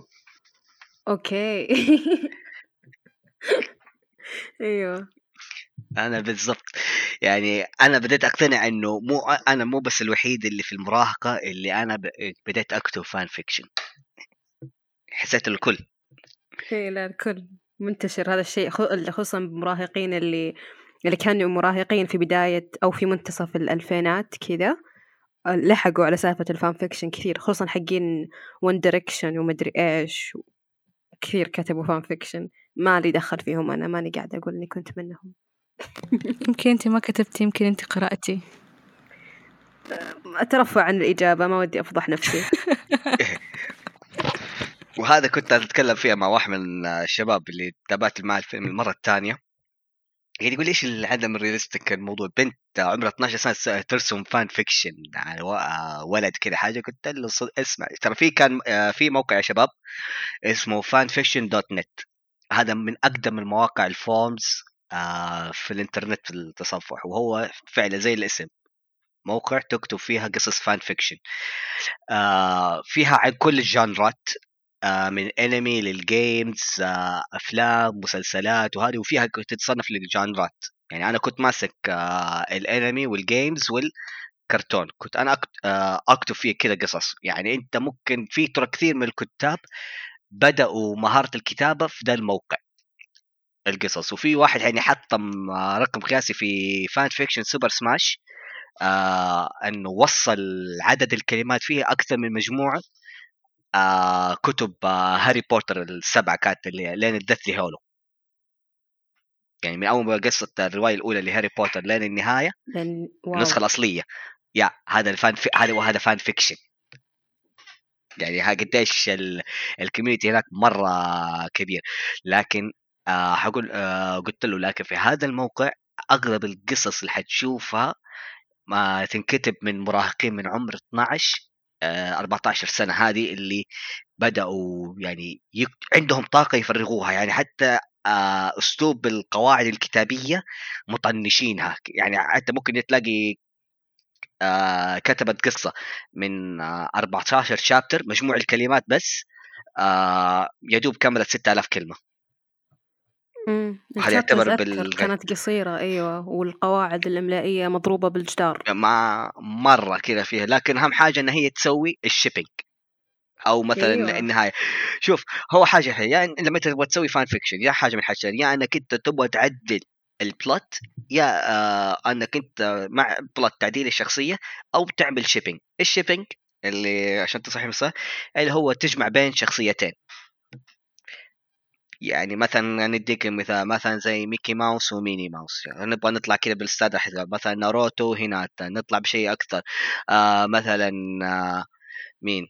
اوكي. ايوه انا بالضبط، يعني انا بديت اقتنع انه مو انا مو بس الوحيد اللي في المراهقه اللي انا ب... بديت اكتب فان فيكشن. حسيت الكل اي لا الكل منتشر هذا الشيء، خصوصا بمراهقين اللي اللي كانوا مراهقين في بدايه او في منتصف الالفينات كذا، لحقوا على سالفة الفان فيكشن كثير، خصوصا حقين ون دايركشن ومدري إيش، كثير كتبوا فان فيكشن. ما لي دخل فيهم، أنا ماني قاعدة أقول إني كنت منهم. يمكن أنت ما كتبتي، يمكن أنت قرأتي. أترفع عن الإجابة، ما ودي أفضح نفسي. وهذا كنت أتكلم فيها مع واحد من الشباب اللي تابعت معه الفيلم المرة الثانية، يعني يقول إيش العدم الرياليستيك الموضوع، بنت عمرها اثناشر سنة ترسم فان فيكشن على ولد كده حاجة. قلت له اسمع ترى في كان في موقع يا شباب اسمه فان فيكشن دوت نت، هذا من أقدم المواقع الفورمز في الإنترنت في التصفح، وهو فعلا زي الاسم موقع تكتب فيها قصص فان فيكشن، فيها عن كل الجانرات من انمي للجيمز افلام مسلسلات وهذه، وفيها تتصنف للجانرات. يعني انا كنت ماسك الانمي والجيمز والكرتون، كنت انا اكتب فيه كده قصص. يعني انت ممكن في ترى كثير من الكتاب بداوا مهارة الكتابة في ده الموقع القصص. وفي واحد يعني حطم رقم قياسي في فان فيكشن سوبر سماش انه وصل عدد الكلمات فيه اكثر من مجموعة آه كتب آه هاري بوتر السبعة كانت اللي لين الدث هولو، يعني من أول قصة الرواية الأولى لهاري بوتر لين النهاية لن... النسخة الأصلية. يا هذا الفان في... هذا وهذا فان فيكشن، يعني ها قديش ال... الكميونيتي هناك مرة كبير. لكن آه حقول آه قلت له لكن في هذا الموقع أغلب القصص اللي حتشوفها ما تنكتب من مراهقين من عمر اثناشر أربعة عشر سنة، هذه اللي بدأوا يعني يك... عندهم طاقة يفرغوها، يعني حتى أسلوب القواعد الكتابية مطنشينها. يعني حتى ممكن تلاقي كتبت قصة من أربعة عشر شابتر مجموع الكلمات بس يدوب كملت ستة آلاف كلمة. يعتبر بالغ... كانت قصيرة أيوة، والقواعد الإملائية مضروبة بالجدار مع مرة كذا فيها. لكن أهم حاجة إن هي تسوي الشيبينج أو مثلا أيوة. النهاية شوف هو حاجة هي، يعني لما تبغى تسوي فان فيكشن يا حاجة من حاجتين، يا يعني أنك أنت تبغى تعدل البلوت، يا آه أنك أنت مع بلوت تعديل الشخصية، أو تعمل شيبينج. الشيبينج اللي عشان تصحيح مصر اللي هو تجمع بين شخصيتين، يعني مثلا نديك مثال مثلا زي ميكي ماوس وميني ماوس، يعني نبغى نطلع كده بالاستاذ مثلا ناروتو هنا نطلع بشيء اكثر. آه مثلا آه مين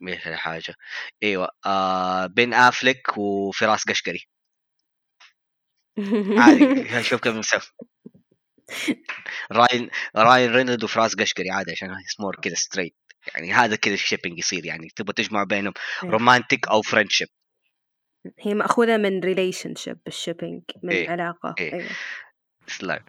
مثل حاجة. ايوه آه بين افليك وفراس قشقري عادي. هنشوف كيف مسوي راين راين رينولد وفراس قشقري عادي عشان اسمور كذا ستريت يعني. هذا كذا الشيبينج يصير يعني تبغى تجمع بينهم رومانتيك او فريندشيب. هي مأخوذة من ريليشن شيب الشيبينج من إيه. علاقة إيه. أيوة. سلايم.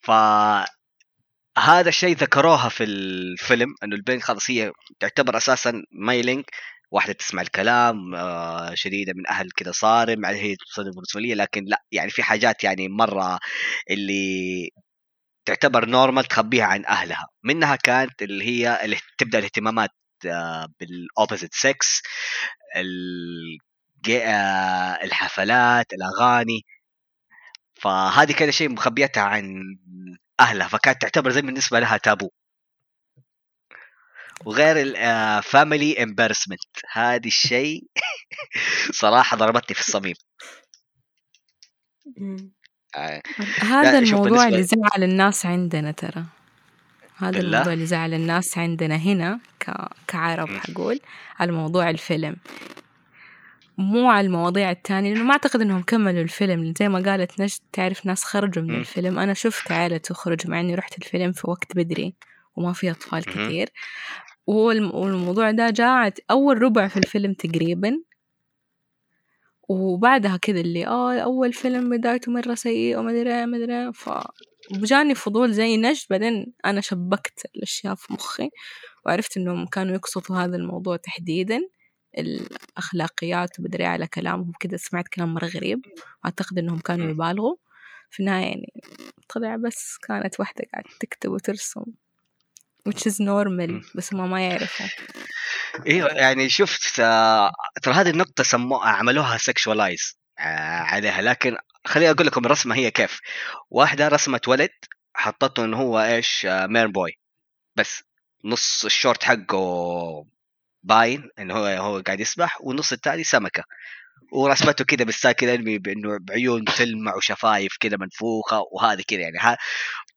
فهذا الشيء ذكروها في الفيلم أنه البنت خلاص هي تعتبر أساسا مايلينج واحدة تسمع الكلام آه شديدة من أهل كده صارم على هي تصدم بالرسمية. لكن لا يعني في حاجات يعني مرة اللي تعتبر نورمال تخبيها عن أهلها. منها كانت اللي هي اللي تبدأ الاهتمامات آه بالأوبوزيت سكس، الحفلات، الأغاني. فهذه كذا شيء مخبيتها عن أهلها فكانت تعتبر زي بالنسبة لها تابو. وغير الفاميلي امبارسمنت هذه الشيء صراحة ضربتني في الصميم. هذا الموضوع اللي زعل الناس عندنا ترى، هذا الموضوع اللي زعل الناس عندنا هنا كعرب. هقول على موضوع الفيلم مو على المواضيع التانية لأنه ما أعتقد أنهم كملوا الفيلم زي ما قالت نجد. تعرف ناس خرجوا من م. الفيلم. أنا شفت عائلة تخرج مع أني رحت الفيلم في وقت بدري وما فيه أطفال م. كثير. والموضوع ده جاءت أول ربع في الفيلم تقريبا وبعدها كذا اللي آه أول فيلم بدايته مرة سيئة ومدري مدري. فجاني فضول زي نجد بعدين أنا شبكت الأشياء في مخي وعرفت أنهم كانوا يقصدوا هذا الموضوع تحديدا، الأخلاقيات وبدري على كلامهم كده. سمعت كلام مرة غريب وأعتقد أنهم كانوا يبالغوا في النهاية يعني. طلع بس كانت واحدة قاعدة تكتب وترسم which is normal بس ما ما يعرفوا. إيه يعني شفت ترى هذه النقطة سموها عملوها sexualize عليها. لكن خليني أقول لكم الرسمة هي كيف. واحدة رسمت ولد حطته إنه هو إيش مان بوي بس نص الشورت حقه باين انه هو هو قاعد يسبح ونص التالي سمكه ورسمته كده بالساكن الانمي بانه بعيون تلمع وشفايف كده منفوخه وهذا كده يعني.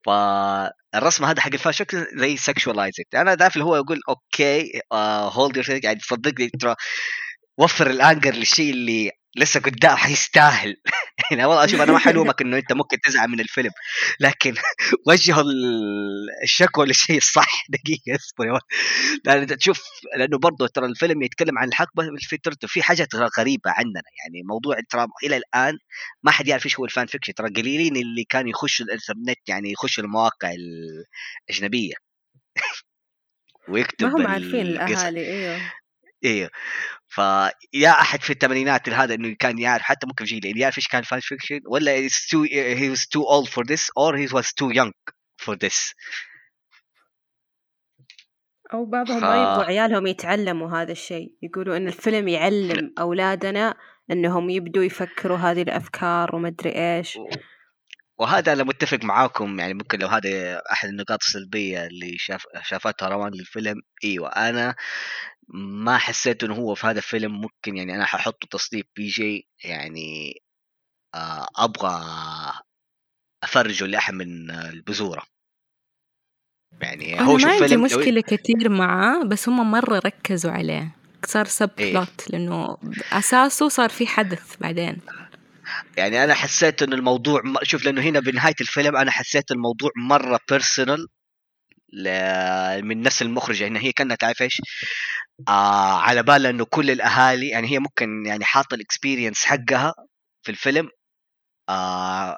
فالرسمه هذا حق الفاشك زي سكشوالايزد. انا دافل هو يقول اوكي هولد يور يعني صدقني ترى وفر الانجر للشيء اللي لسه قدام حيستاهل. انا والله اشوف انا ما حلومك انه انت ممكن تزعل من الفيلم لكن وجه الشكوى للشيء الصح. دقيقه اصبر لان تشوف لانه برضه ترى الفيلم يتكلم عن الحقبه الفترته في حاجه غريبه عننا يعني. موضوع ترى الى الان ما حد يعرف ايش هو الفان فيكشن. ترى قليلين اللي كانوا يخشوا الانترنت يعني يخشوا المواقع الاجنبيه ويكتب ما هم عارفين الاهالي. ايوه ايوه فيا احد في الثمانينات هذا انه كان يعرف حتى ممكن جيل اللي يعرف ايش كان فان فيكشن ولا too, he was too old for this or he was too young for this او بعضهم ف... ما يبغوا عيالهم يتعلموا هذا الشيء. يقولوا ان الفيلم يعلم اولادنا انهم يبدوا يفكروا هذه الافكار وما ادري ايش. وهذا انا متفق معاكم يعني. ممكن لو هذا احد النقاط السلبيه اللي شاف شافتها روان للفيلم. ايوه انا ما حسيت انه هو في هذا الفيلم ممكن يعني انا ححطه تصنيف بي جي يعني ابغى افرجه لحم من البزوره يعني. هو شوف الفيلم ما عندي مشكله كثير معاه بس هم مره ركزوا عليه صار سب بلوت لانه اساسه صار في حدث بعدين يعني. انا حسيت انه الموضوع شوف لانه هنا بنهايه الفيلم انا حسيت الموضوع مره بيرسونال من نفس المخرجه يعني. هي كانت تعرف ايش آه على بالها انه كل الاهالي يعني هي ممكن يعني حاطه الاكسبيرينس حقها في الفيلم آه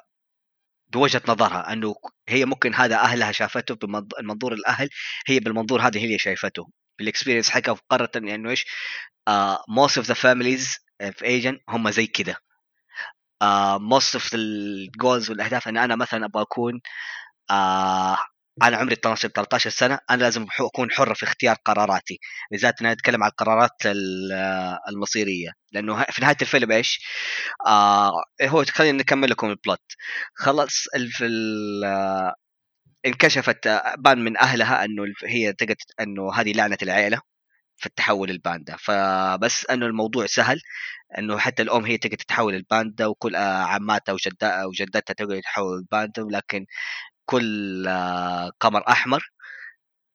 بوجهه نظرها انه هي ممكن هذا اهلها شافته بمنظور الاهل هي بالمنظور هذا هي شايفته بالاكسبيرينس حقها فقررت انه يعني ايش آه most of the families of Asian هم زي كده. Uh, most of the goals والأهداف أن أنا مثلا أبغى أكون uh, أنا عمري اثناشر ثلاثة عشر سنة أنا لازم أكون حرة في اختيار قراراتي. لذلك أنا أتكلم عن القرارات المصيرية لأنه في نهاية الفيلم إيش uh, هو خلينا نكمل لكم البلوت. خلص الفل... انكشفت بان من أهلها أنه هي تجد أنه هذه لعنة العائلة في التحول الباندا. فبس انه الموضوع سهل انه حتى الام هي تقدر تتحول الباندا وكل عماتها وجداتها وجدتها تقدر تتحول الباندا ولكن كل قمر احمر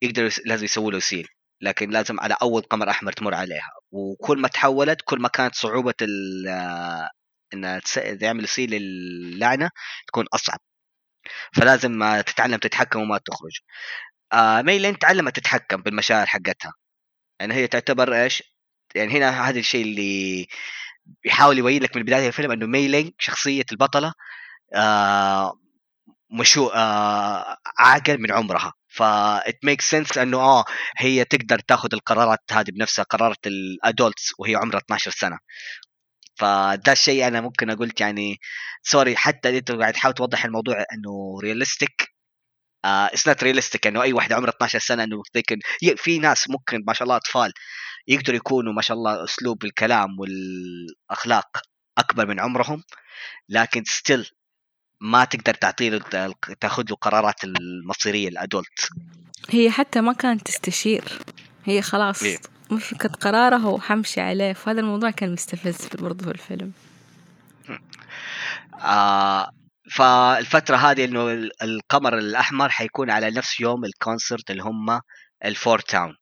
يقدر لازم يسوي له سيل لكن لازم على أول قمر أحمر تمر عليها. وكل ما تحولت كل ما كانت صعوبة إن يعمل سيل اللعنة تكون أصعب، فلازم تتعلم تتحكم وما تخرج. آه ميلين تعلمت تتحكم بالمشاعر حقتها، يعني هي تعتبر إيش يعني هنا هذا الشيء اللي يحاول يويلك من بداية الفيلم إنه ميلين شخصية البطلة آه مشو آه عاقل من عمرها، فا it makes sense لأنه آه هي تقدر تأخذ القرارات هذه بنفسها، قرارات الأدولتس وهي عمرها اثناشر سنة. فده الشيء أنا ممكن أقولت يعني سوري حتى اللي أنت قاعد تحاول توضح الموضوع إنه realistic آه it's not realistic إنه أي واحدة عمرها اثناشر سنة إنه ممكن في ناس ممكن ما شاء الله أطفال يقدروا يكونوا ما شاء الله أسلوب الكلام والأخلاق أكبر من عمرهم، لكن still ما تقدر تعطيه تاخذ له قرارات المصيريه الادولت. هي حتى ما كانت تستشير، هي خلاص مسكت قراره وحمشي عليه، فهذا الموضوع كان مستفز برضه في الفيلم. آه فالفتره هذه انه القمر الاحمر حيكون على نفس يوم الكونسرت اللي هم الفور تاون.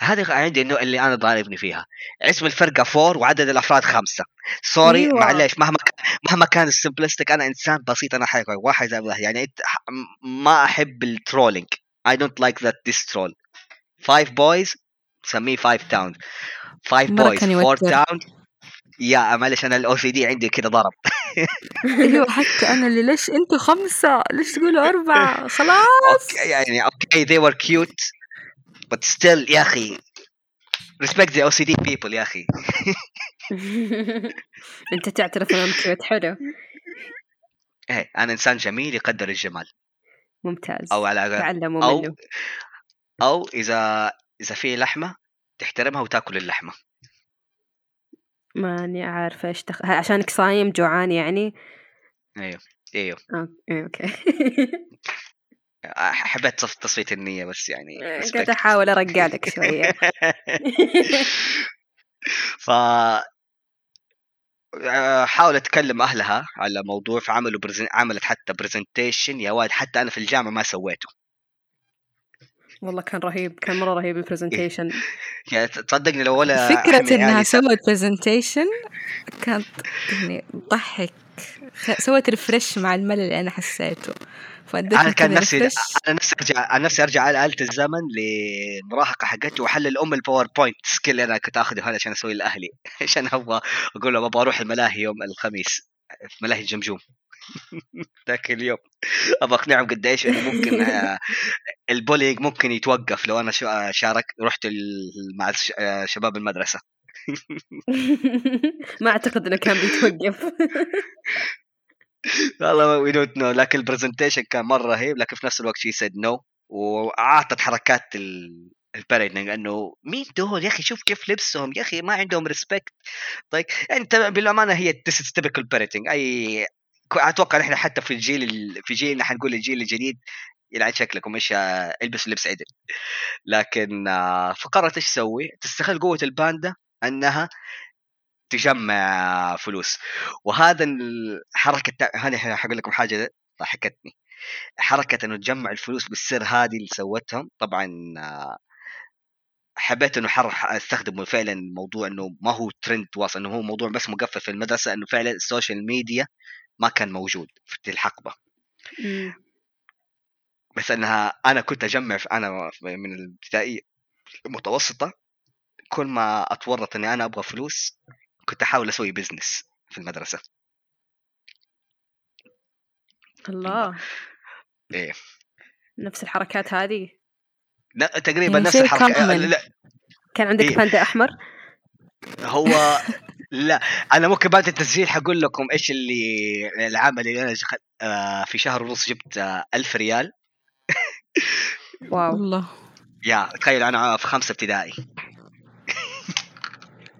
هذه عندي انه اللي انا ضاربني فيها اسم الفرقه فور وعدد الافراد خمسة. سوري أيوة. معليش مهما مهما كان السمبلستيك، انا انسان بسيط، انا حقيقي واحد يعني ما احب الترولينج. I don't like that this troll. Five boys سميه فايف تاون. Five boys فور تاون. يا معليش انا الاو سي دي عندي كده ضرب. ايوه حتى انا اللي ليش انتوا خمسة ليش تقولوا اربعة خلاص. اوكي يعني اوكي they were cute but still يا أخي respect the أو سي دي people يا أخي. أنت تعترف أنا كيوت حلو؟ إيه أنا إنسان جميل يقدر الجمال. ممتاز. أو على تعلموا أو منه. أو إذا إذا في لحمة تحترمها وتأكل اللحمة. ماني عارفة إيش تخ عشانك صايم جوعان يعني. أيوه أيوه. أوكي. حبيت صف تصفية النية بس يعني كنت أحاول أرجع لك شوية. فحاول أتكلم أهلها على موضوع، فعملوا برزن... عملت حتى برزنتيشن يا واد، حتى أنا في الجامعة ما سويته والله. كان رهيب، كان مرة رهيب البرزنتيشن. يعني تصدقني لو ولا فكرة إنها سوت برزنتيشن كانت يعني ضحك، سوت ريفرش مع الملل اللي أنا حسيته. أنا كان نفسي أنا نفسي أرجع أنا نفسي أرجع على آلة الزمن لمراهقة حقتي وأحلل أم الباوربوينت سكيل أنا كنت أخذه هذا عشان أسوي لأهلي، عشان أبغى أقول لهم أبغى أروح الملاهي يوم الخميس في ملاهي الجمجوم ذاك اليوم، أبغى أقنعهم قديش إنه ممكن البولينج ممكن يتوقف لو أنا شارك رحت مع شباب المدرسة. ما أعتقد إنه كان بيتوقف والله. we don't know. لكن البرزنتيشن كان مرة رهيب، لكن في نفس الوقت she said no، وعطت حركات البارينج أنه مين دول يا أخي، شوف كيف لبسهم يا أخي، ما عندهم ريسبكت. طيب أنت بالأمانة هي this typical parenting. أي أتوقع نحن حتى في الجيل ال... في جيلنا حنقول الجيل الجديد يلعن شكلكم إيش البسوا لبس عدل. لكن فقرت إيش سوي، تستغل قوة الباندا أنها تجمع فلوس. وهذا الحركة هذه حقول لكم حاجة ضحكتني، حركة إنه تجمع الفلوس بالسر هذه اللي سوتها. طبعا حبيت إنه حرح استخدمه فعلا الموضوع إنه ما هو ترند واصل، إنه هو موضوع بس مقفل في المدرسة، إنه فعلا السوشيال ميديا ما كان موجود في الحقبة. بس أنها أنا كنت أجمع أنا من الابتدائية المتوسطة، كل ما أتورط إني أنا أبغى فلوس كنت أحاول أسوي بيزنس في المدرسة. الله. إيه. نفس الحركات هذه. لا تقريبا نفس الحركة. لا. كان عندك إيه؟ باندا أحمر. هو لا أنا ممكن بعد التسجيل حقول لكم إيش اللي العمل اللي أنا جخ... آه في شهر ونص جبت آه ألف ريال. واو. الله. يا تخيل أنا في خمسة ابتدائي.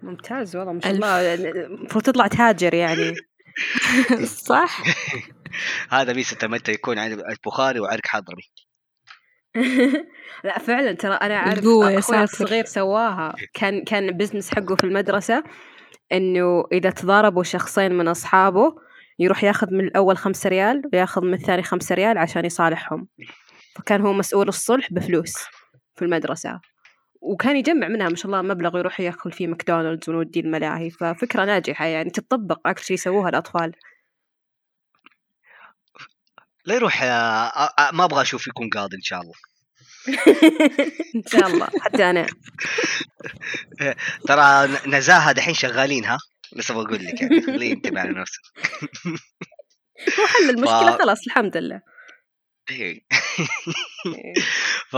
ممتاز والله ما شاء الله، المفروض تطلع تاجر يعني. صح. هذا ميزة لما يكون عند بخاري وعرق حضرمي. لا فعلا ترى انا عارف اخوي الصغير سواها، كان كان بزنس حقه في المدرسة انه اذا تضاربوا شخصين من اصحابه يروح ياخذ من الاول خمسة ريال وياخذ من الثاني خمسة ريال عشان يصالحهم، فكان هو مسؤول الصلح بفلوس. في المدرسة، وكان يجمع منها ما شاء الله مبلغ يروح يأكل فيه ماكدونالدز ونودي الملاهي. ففكرة ناجحة يعني، تتطبق أكثر شيء يسووها الأطفال. لا يروح ما أبغى أشوف يكون قاضي إن شاء الله. إن شاء الله حتى أنا. ترى نزاهة دحين شغالين، ها لسه بقول لك يعني، خليه ينتبه على نفسه. وحل المشكلة خلاص الحمد لله. ف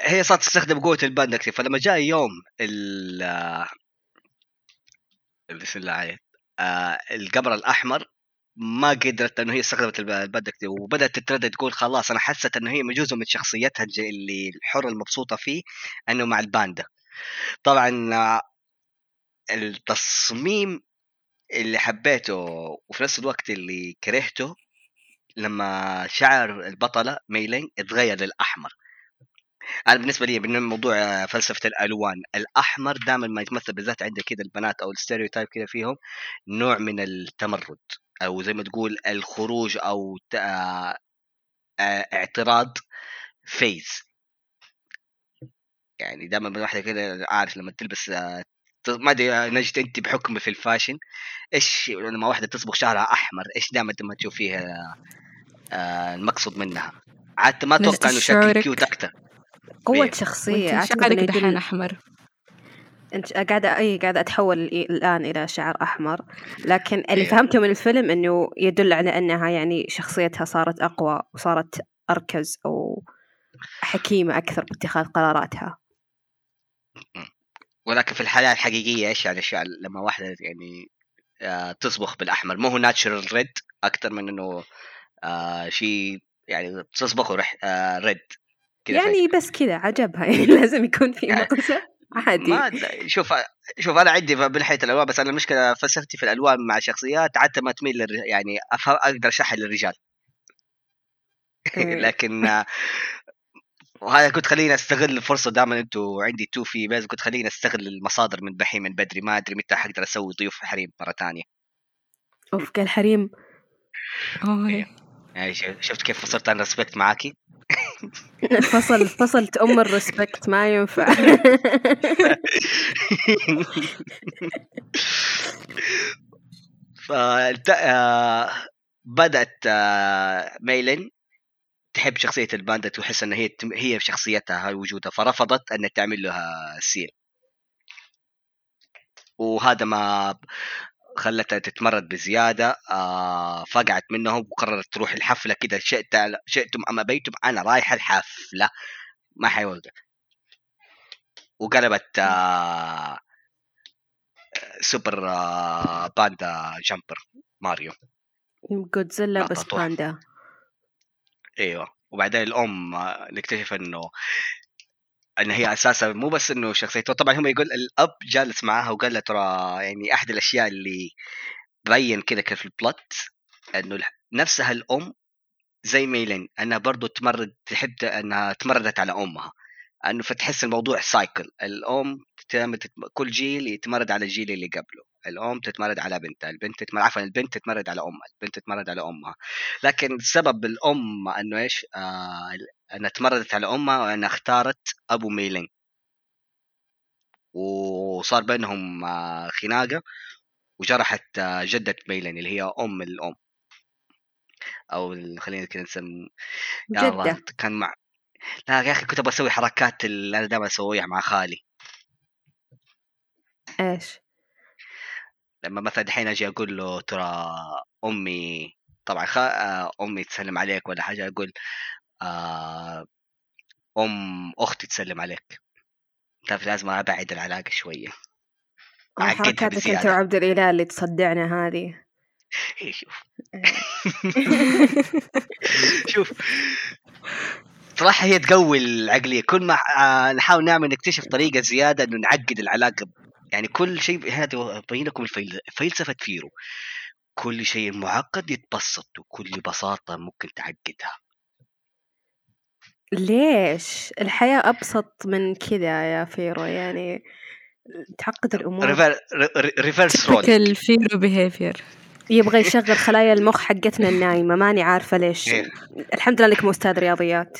هي صارت تستخدم قوة الباندكتيف. فلما جاء يوم ال بسم الله عليه القمر الأحمر ما قدرت أنه هي استخدمت الباندكتيف، وبدأت تتردد تقول خلاص أنا حست أنه هي مجزوزة من شخصيتها اللي الحرة المبسوطة فيه أنه مع الباندا. طبعا التصميم اللي حبيته وفي نفس الوقت اللي كرهته لما شعر البطلة ميلين اتغير للأحمر. أنا بالنسبة لي من موضوع فلسفة الألوان، الأحمر دائما ما يتمثل بالذات عند كده البنات أو الستيريوتايب كده فيهم نوع من التمرد أو زي ما تقول الخروج أو اعتراض فيز. يعني دائما الواحدة كده عارف لما تلبس ما أدري نجت أنت بحكم في الفاشن إيش لما واحدة تصبغ شعرها أحمر إيش دائما ما تشوف فيها المقصود منها. عادت ما توقع إنه شكل كيوت أكتر، قوة شخصية. شعرك دحين أحمر، أنت قاعدة أي قاعدة أتحول الآن إلى شعر أحمر. لكن اللي إيه. فهمته من الفيلم إنه يدل على أنها يعني شخصيتها صارت أقوى وصارت أركز أو حكيمة أكثر باتخاذ قراراتها. ولكن في الحالة الحقيقية إيش يعني الشعر لما واحدة يعني تصبغ بالأحمر مو هو ناتشرال ريد أكثر من إنه آه شيء يعني تصبغه رح آه ريد يعني فيه. بس كذا عجبها يعني لازم يكون في مقصة عادي. شوف شوف أنا عندي بالحياة الألوان، بس أنا المشكلة فلسفتي في الألوان مع شخصيات عادة ما تميل للر... يعني أفهم أقدر شحن للرجال. لكن وهذا كنت خلينا أستغل الفرصة دائما أنتوا عندي تو في بس كنت خلينا أستغل المصادر من بحي من بدري. ما أدري متى حقدر أسوي ضيوف حريم مرة تانية. أوف قال حريم. يعني شفت كيف فصلت عن رسبكت معاكي؟ فصل فصلت أم الرسبكت ما ينفع. فبدأت ميلين تحب شخصية الباندا وتحس أن هي هي شخصيتها هاي وجودها، فرفضت أن تعمل لها سيل، وهذا ما خلتها تتمرد بزيادة. آه فقعت منهم وقررت تروح الحفلة كده، شئت شئتم أم أبيتم أنا رايحة الحفلة ما حيوقع. وقلبت آه سوبر آه باندا جامبر ماريو جودزيلا بس باندا. أيوة. وبعدين الأم اكتشف إنه ان هي اساسا مو بس انه شخصيته. طبعا هم يقول الاب جالس معاها وقال له ترى يعني احد الاشياء اللي بين كذا كيف البلوت انه نفسها الام زي ميلين انها برضو تمرد تحب انها تمردت على امها، انه فتحس الموضوع سايكل. الام كل جيل يتمرد على الجيل اللي قبله، الام تتمرد على بنتها، البنت تتمرد عفوا البنت تتمرد على امها، البنت تتمرد على امها. لكن سبب الام انه ايش آه أنا تمردت على أمها وأنا اختارت أبو ميلين، وصار بينهم خناقة وجرحت جدة ميلين اللي هي أم الأم أو خلينا كده نسمي يا الله كان مع لا يا أخي كنت أبغى أسوي حركات اللي أنا دائما أسويها مع خالي. إيش لما مثلا الحين أجي أقول له ترى أمي طبعا خ... أمي تسلم عليك ولا حاجة، أقول آه، أم أختي تسلم عليك. تعرف لازم أبعد العلاقة شوية. حركاتك أنت وعبد الإله اللي تصدعنا هذه. إيه شوف. شوف. صراحة هي تقوي العقلية. كل ما نحاول نعمل نكتشف طريقة زيادة إنه نعقد العلاقة. يعني كل شيء هذا بين لكم الفلسفة فيرو. كل شيء معقد يتبسط وكل بساطة ممكن تعقدها. ليش الحياة أبسط من كذا يا فيرو؟ يعني تعقد الأمور. ريفيرس رول الفيرو بيهيفير يبغى يشغل خلايا المخ حقتنا النايمة ماني عارفة ليش. الحمد لله لك مستاذ رياضيات.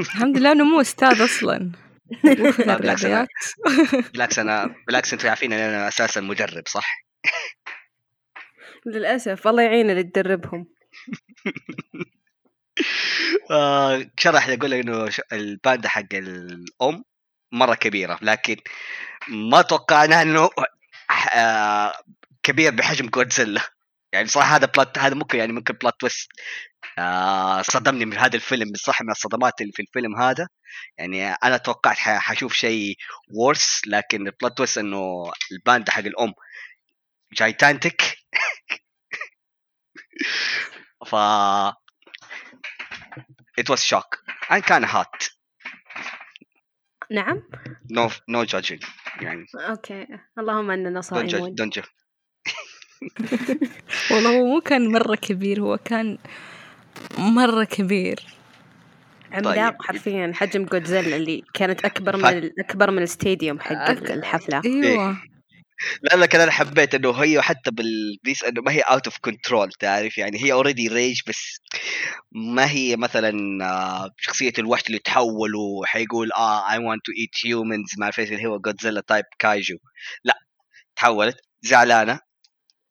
الحمد لله أنه مو أستاذ أصلاً. بالعكس, أنا بالعكس أنا بالعكس أنتوا عارفين أن أنا أساساً مدرب صح؟ للأسف الله يعيننا اللي تدربهم. شرح يقول إنه الباندا حق الأم مرة كبيرة, لكن ما توقعنا إنه كبير بحجم غودزيلا. يعني صراحة هذا بلات هذا ممكن يعني ممكن بلات تويست صدمني من هذا الفيلم بصراحة. من الصدمات اللي في الفيلم هذا يعني أنا توقعت حشوف شيء وورس, لكن بلات تويست إنه الباندا حق الأم جايتانتك. ف it was shock and kind of hot. نعم no no judging يعني اوكي اللهم اننا صايمون don't judge. والله هو مو كان مره كبير, هو كان مره كبير عملاق حرفيا, حجم غودزيلا اللي كانت اكبر من الاكبر من الاستاديوم حق الحفله. ايوه لأن كذا أنا حبيت إنه هي حتى بالبيس إنه ما هي out of control تعرف, يعني هي already rage بس ما هي مثلاً شخصية الوحش اللي تحولوا حيقول آه I want to eat humans مع فيس اللي هو غودزيلا type كايجو. لا تحولت زعلانة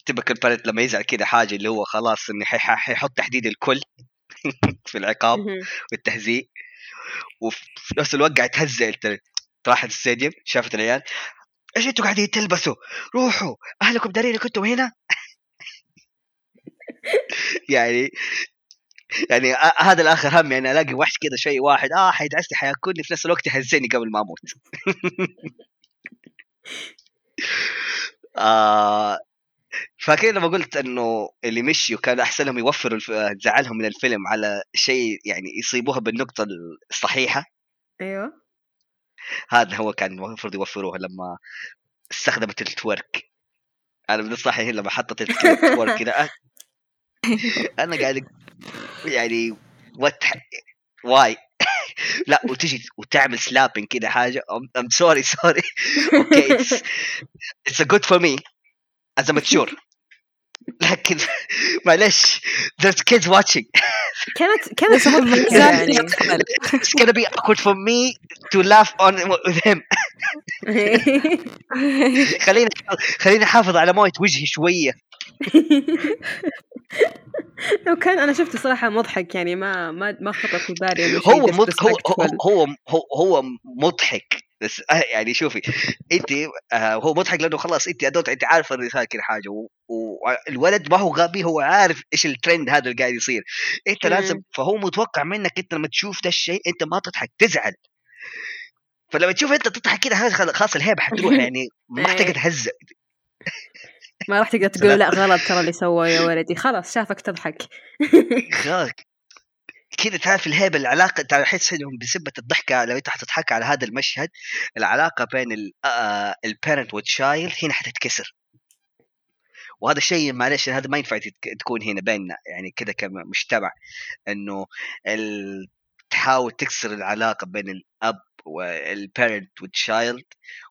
تبقى البلد لما يزعل كده حاجة اللي هو خلاص إنه حيحط تحديد الكل في العقاب والتهزيء, وفي نفس الوقت قاعد تهزئ التلت. راحت الستاديوم شافت العيال ايش انتوا قاعدين تلبسوا, روحوا اهلكم دارين كنتم هنا. يعني يعني هذا الاخر هم يعني الاقي وحش كده شيء واحد اه حيدعسني حياكلني في نفس الوقت يهزني قبل ما اموت. آه فاكر لما قلت انه اللي مشي وكان احسن لهم يوفروا زعلهم من الفيلم على شيء يعني يصيبوها بالنقطه الصحيحه. ايوه هذا هو كان المفروض يوفروها لما استخدمت التورك. أنا من الصحيح لما حطت التورك هنا أنا قاعد يعني وتح واي لا وتجي وتعمل سلابين كده حاجة I'm sorry sorry okay it's it's good for me as a mature, لكن معلش there's kids watching. كانت كانت يعني it's gonna be awkward for me to laugh on with him. خلينا خلينا حافظ على موية وجهي شوية. لو كان أنا شفت صراحة مضحك يعني ما ما ما خطر في بالي. هو مضحك هو هو هو هو مضحك بس يعني شوفي أنت هو مضحك لأنه خلاص أنت أدوت أنت عارف الرسالة كل حاجة, والولد ما هو غبي هو عارف إيش الترند هذا اللي قاعد يصير. أنت لازم فهو متوقع منك أنت لما تشوف ده الشيء أنت ما تضحك تزعل, فلما تشوف أنت تضحك كده خلاص الهيبة حتروح يعني ما راح تقدر تهزأ ما راح تقدر تقول لا غلط ترى اللي سواه يا ولدي, خلاص شافك تضحك. خلاص كده تعرف الهيبة العلاقة تعرف حس إنهم بسبة الضحكة لو أنت حتضحك على هذا المشهد العلاقة بين ال ااا البارنت والشايل هنا حتتكسر, وهذا الشيء معلش هذا ما ينفع تكون هنا بيننا يعني كده كمجتمع إنه ال تحاول تكسر العلاقة بين الأب والبارنت والشايلد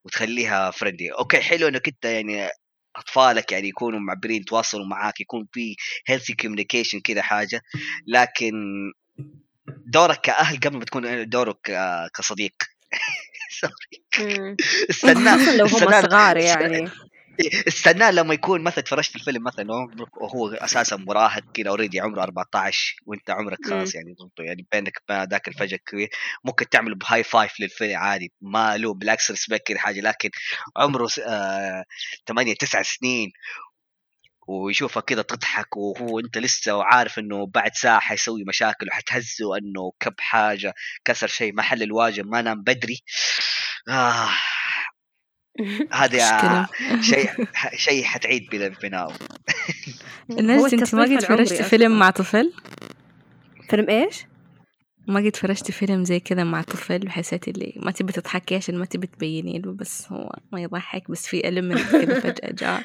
وتخليها فريندلي. أوكي حلو إنه كده يعني أطفالك يعني يكونوا معبرين يتواصلوا معاك يكون في healthy communication كده حاجة, لكن دورك كأهل قبل ما تكون دورك كصديق. استنى لو هم صغار يعني استنى لما يكون مثلا تفرجت الفيلم مثلا وهو أساسا مراهق كده أوريدي عمره أربعة عشر وانت عمرك خلاص يعني يعني بينك ما ذاك الفجر ممكن تعمل بهاي فايف للفيلم عادي ما له بالعكس ريسبكت حاجة, لكن عمره آه ثمانية تسعة سنين ويشوفك كده تضحك وهو انت لسه وعارف انه بعد ساعة حيسوي مشاكل وحتهزه انه كب حاجة كسر شيء ما حل الواجب ما نام بدري. آه هذا شيء شيء حتعيد بناءه. الناس انت ما قد فرجتي فيلم مع طفل؟ فيلم ايش؟ ما قد فرجتي فيلم زي كذا مع طفل وحسيت اللي ما تبي تضحكي عشان ما تبي تبيني له بس هو ما يضحك بس في ألم كذا فجأة جاء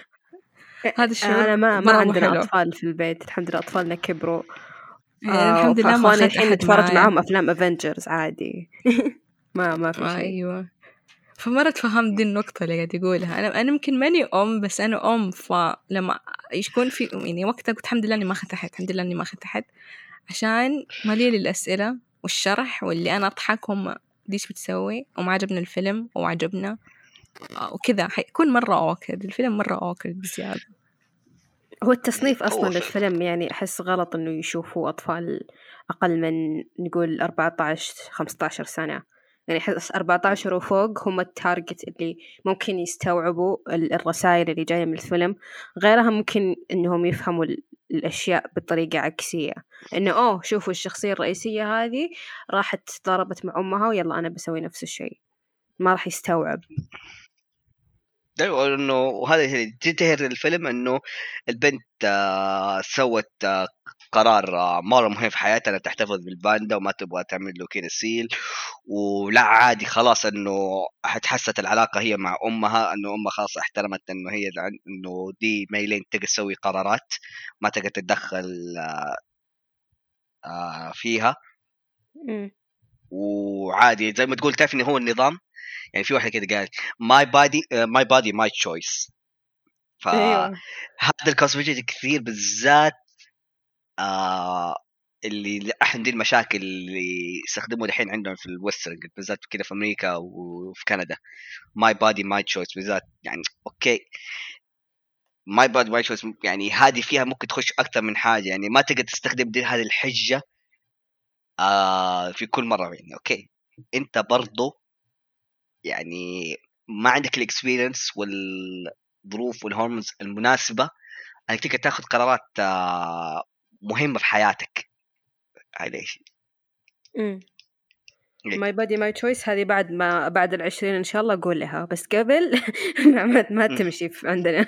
هذا الشعور. انا ما ما عندنا اطفال في البيت الحمد لله, اطفالنا كبروا الحمد لله. ما الحين نتفرج معهم افلام افنجرز عادي ما ما في شيء. ايوه فمرة تفهمت دي النقطة اللي قاعد يقولها. أنا أنا ممكن ماني أم بس أنا أم, فلما يكون في يعني وقتها قلت الحمد لله إني ما ختحت الحمد لله إني ما ختحت عشان مليل الأسئلة والشرح واللي أنا أضحك هم ديش بتسوي وما عجبنا الفيلم وعجبنا وكذا. حيكون مرة أوكد الفيلم مرة أوكد بزيادة. هو التصنيف أصلاً للفيلم يعني أحس غلط إنه يشوفوا أطفال أقل من نقول أربعة عشر خمسة عشر سنة، يعني أحس أربعة عشر وفوق هم التارجت اللي ممكن يستوعبوا الرسائل اللي جاية من الفيلم، غيرها ممكن إنهم يفهموا الأشياء بطريقة عكسية، إنه أوه شوفوا الشخصية الرئيسية هذه راحت ضربت مع أمها ويلا أنا بسوي نفس الشيء، ما راح يستوعب. ده إنه وهذا تظهر الفيلم إنه البنت آه سوت آه قرار آه مرة مهم في حياتها أنها تحتفظ بالباندا وما تبغى تعمل له كنسيل، ولا عادي خلاص إنه حتحست العلاقة هي مع أمها إنه أمها خلاص احترمت إنه هي إنه دي ميلين تقدر تسوي قرارات ما تقدر تتدخل آه آه فيها م. وعادي زي ما تقول تفني هو النظام. يعني في واحد كده قال my body uh, my body my choice. فهذا الكونسبشن كثير بالذات آه اللي أحد المشاكل اللي يستخدموه الحين عندهم في الويسترن بالذات كده في أمريكا وفي كندا my body my choice بالذات. يعني أوكي my body my choice يعني هذه فيها ممكن تخش أكثر من حاجة، يعني ما تقدر تستخدم دي هذه الحجة آه في كل مرة. يعني أوكي أنت برضو يعني ما عندك الاكسبيرينس والظروف والهرمونز المناسبه انك تقدر تاخذ قرارات مهمه في حياتك. معليش امم ماي بادي ماي تشويس هذه بعد ما بعد العشرين ان شاء الله اقول لها، بس قبل ما تمشي عندنا.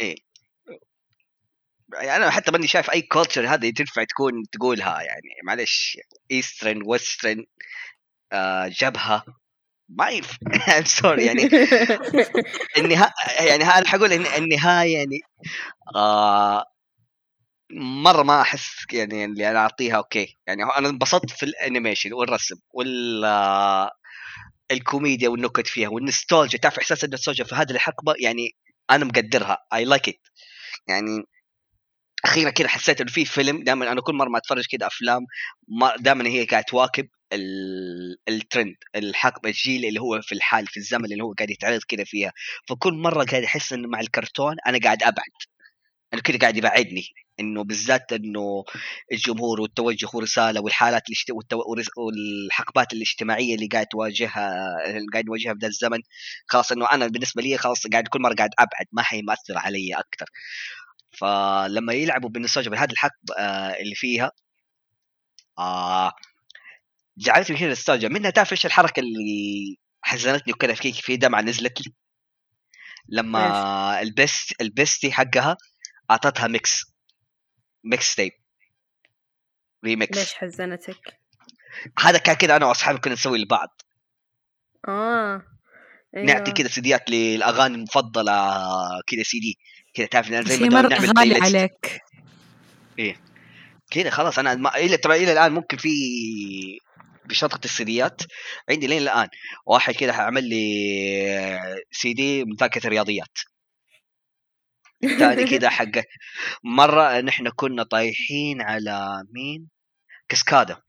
ايه يعني انا حتى ماني شايف اي كلتشر هذه تنفع تكون تقولها، يعني معليش ايسترن ويسترن آه جبهه ما I'm sorry يعني النهاية يعني هل حقول إن النهاية يعني آه مرة ما أحس يعني اللي أنا أعطيها أوكي. يعني أنا انبسطت في الأنيميشن والرسم والكوميديا والنكت فيها والنستولجيا، تعرف إحساس النستولجيا في هذه الحقبة يعني أنا مقدرها I like it. يعني أخيرا كده حسيت إنه في فيلم، دائما أنا كل مرة ما أتفرج كده أفلام دائما هي قاعد تواكب الترند الحقبة الجيل اللي هو في الحال في الزمن اللي هو قاعد يتعرض كده فيها، فكل مرة قاعد أحس إنه مع الكرتون أنا قاعد أبعد، أنا كده قاعد يبعدني إنه بالذات إنه الجمهور والتوجه ورسالة والحالات والحقبات الاجتماعية اللي قاعد تواجهها اللي قاعد يواجهها في ذا الزمن. خلاص إنه أنا بالنسبة لي خلاص قاعد كل مرة قاعد أبعد ما حيمأثر علي أكتر. فلما يلعبوا بالنساج بهذا الحقبة اللي فيها آه جعلت من هنا النوستالجيا منها. تعرف ايش الحركه اللي حزنتني وكذا في كيكي في دمعه نزلت لي لما البست البستي حقها اعطتها ميكس ميكس تيب ريميكس. ليش حزنتك؟ هذا كان كذا انا واصحابي كنا نسوي لبعض اه أيوة. نعطي كذا سيديات للاغاني المفضله كذا سي دي كذا تعرف زي ما نعمل بلاي عليك ايه كذا خلاص. انا ما... الى ترى الى الان ممكن في بشنطة السيديات عندي لين الآن واحد كده عمل لي سيدي مذاكرة رياضيات ثاني كده حق مرة نحن كنا طايحين على مين كسكادة،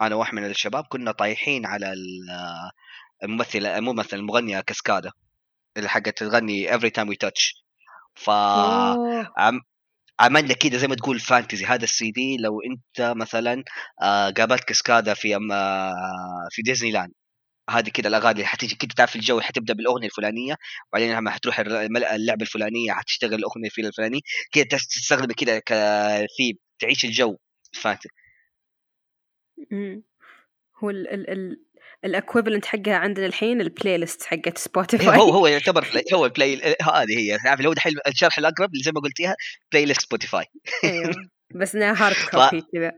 أنا واحد من الشباب كنا طايحين على الممثلة مو مثل المغنية كسكادة اللي حقت تغني every time we touch. فعم عملنا كده زي ما تقول فانتزي هذا السي دي لو انت مثلا قابلت كسكادا في في ديزني لاند هذه كده الاغاني اللي حتيجي كده تعرف الجو حتبدا بالاغنيه الفلانيه وبعدين لما حتروح اللعبه الفلانيه حتشتغل الاغنيه في الفلانيه كده تستخدم كده كثيب تعيش الجو فات. هو ال ال ال الاكويفالنت حقها عندنا الحين البلاي ليست حقت سبوتيفاي. هو هو يعتبر هو البلاي هذه هي عارف لو دحين الشرح الاقرب اللي زي ما قلتيها بلاي ليست سبوتيفاي. ايوه بس انها هارد كوبي كذا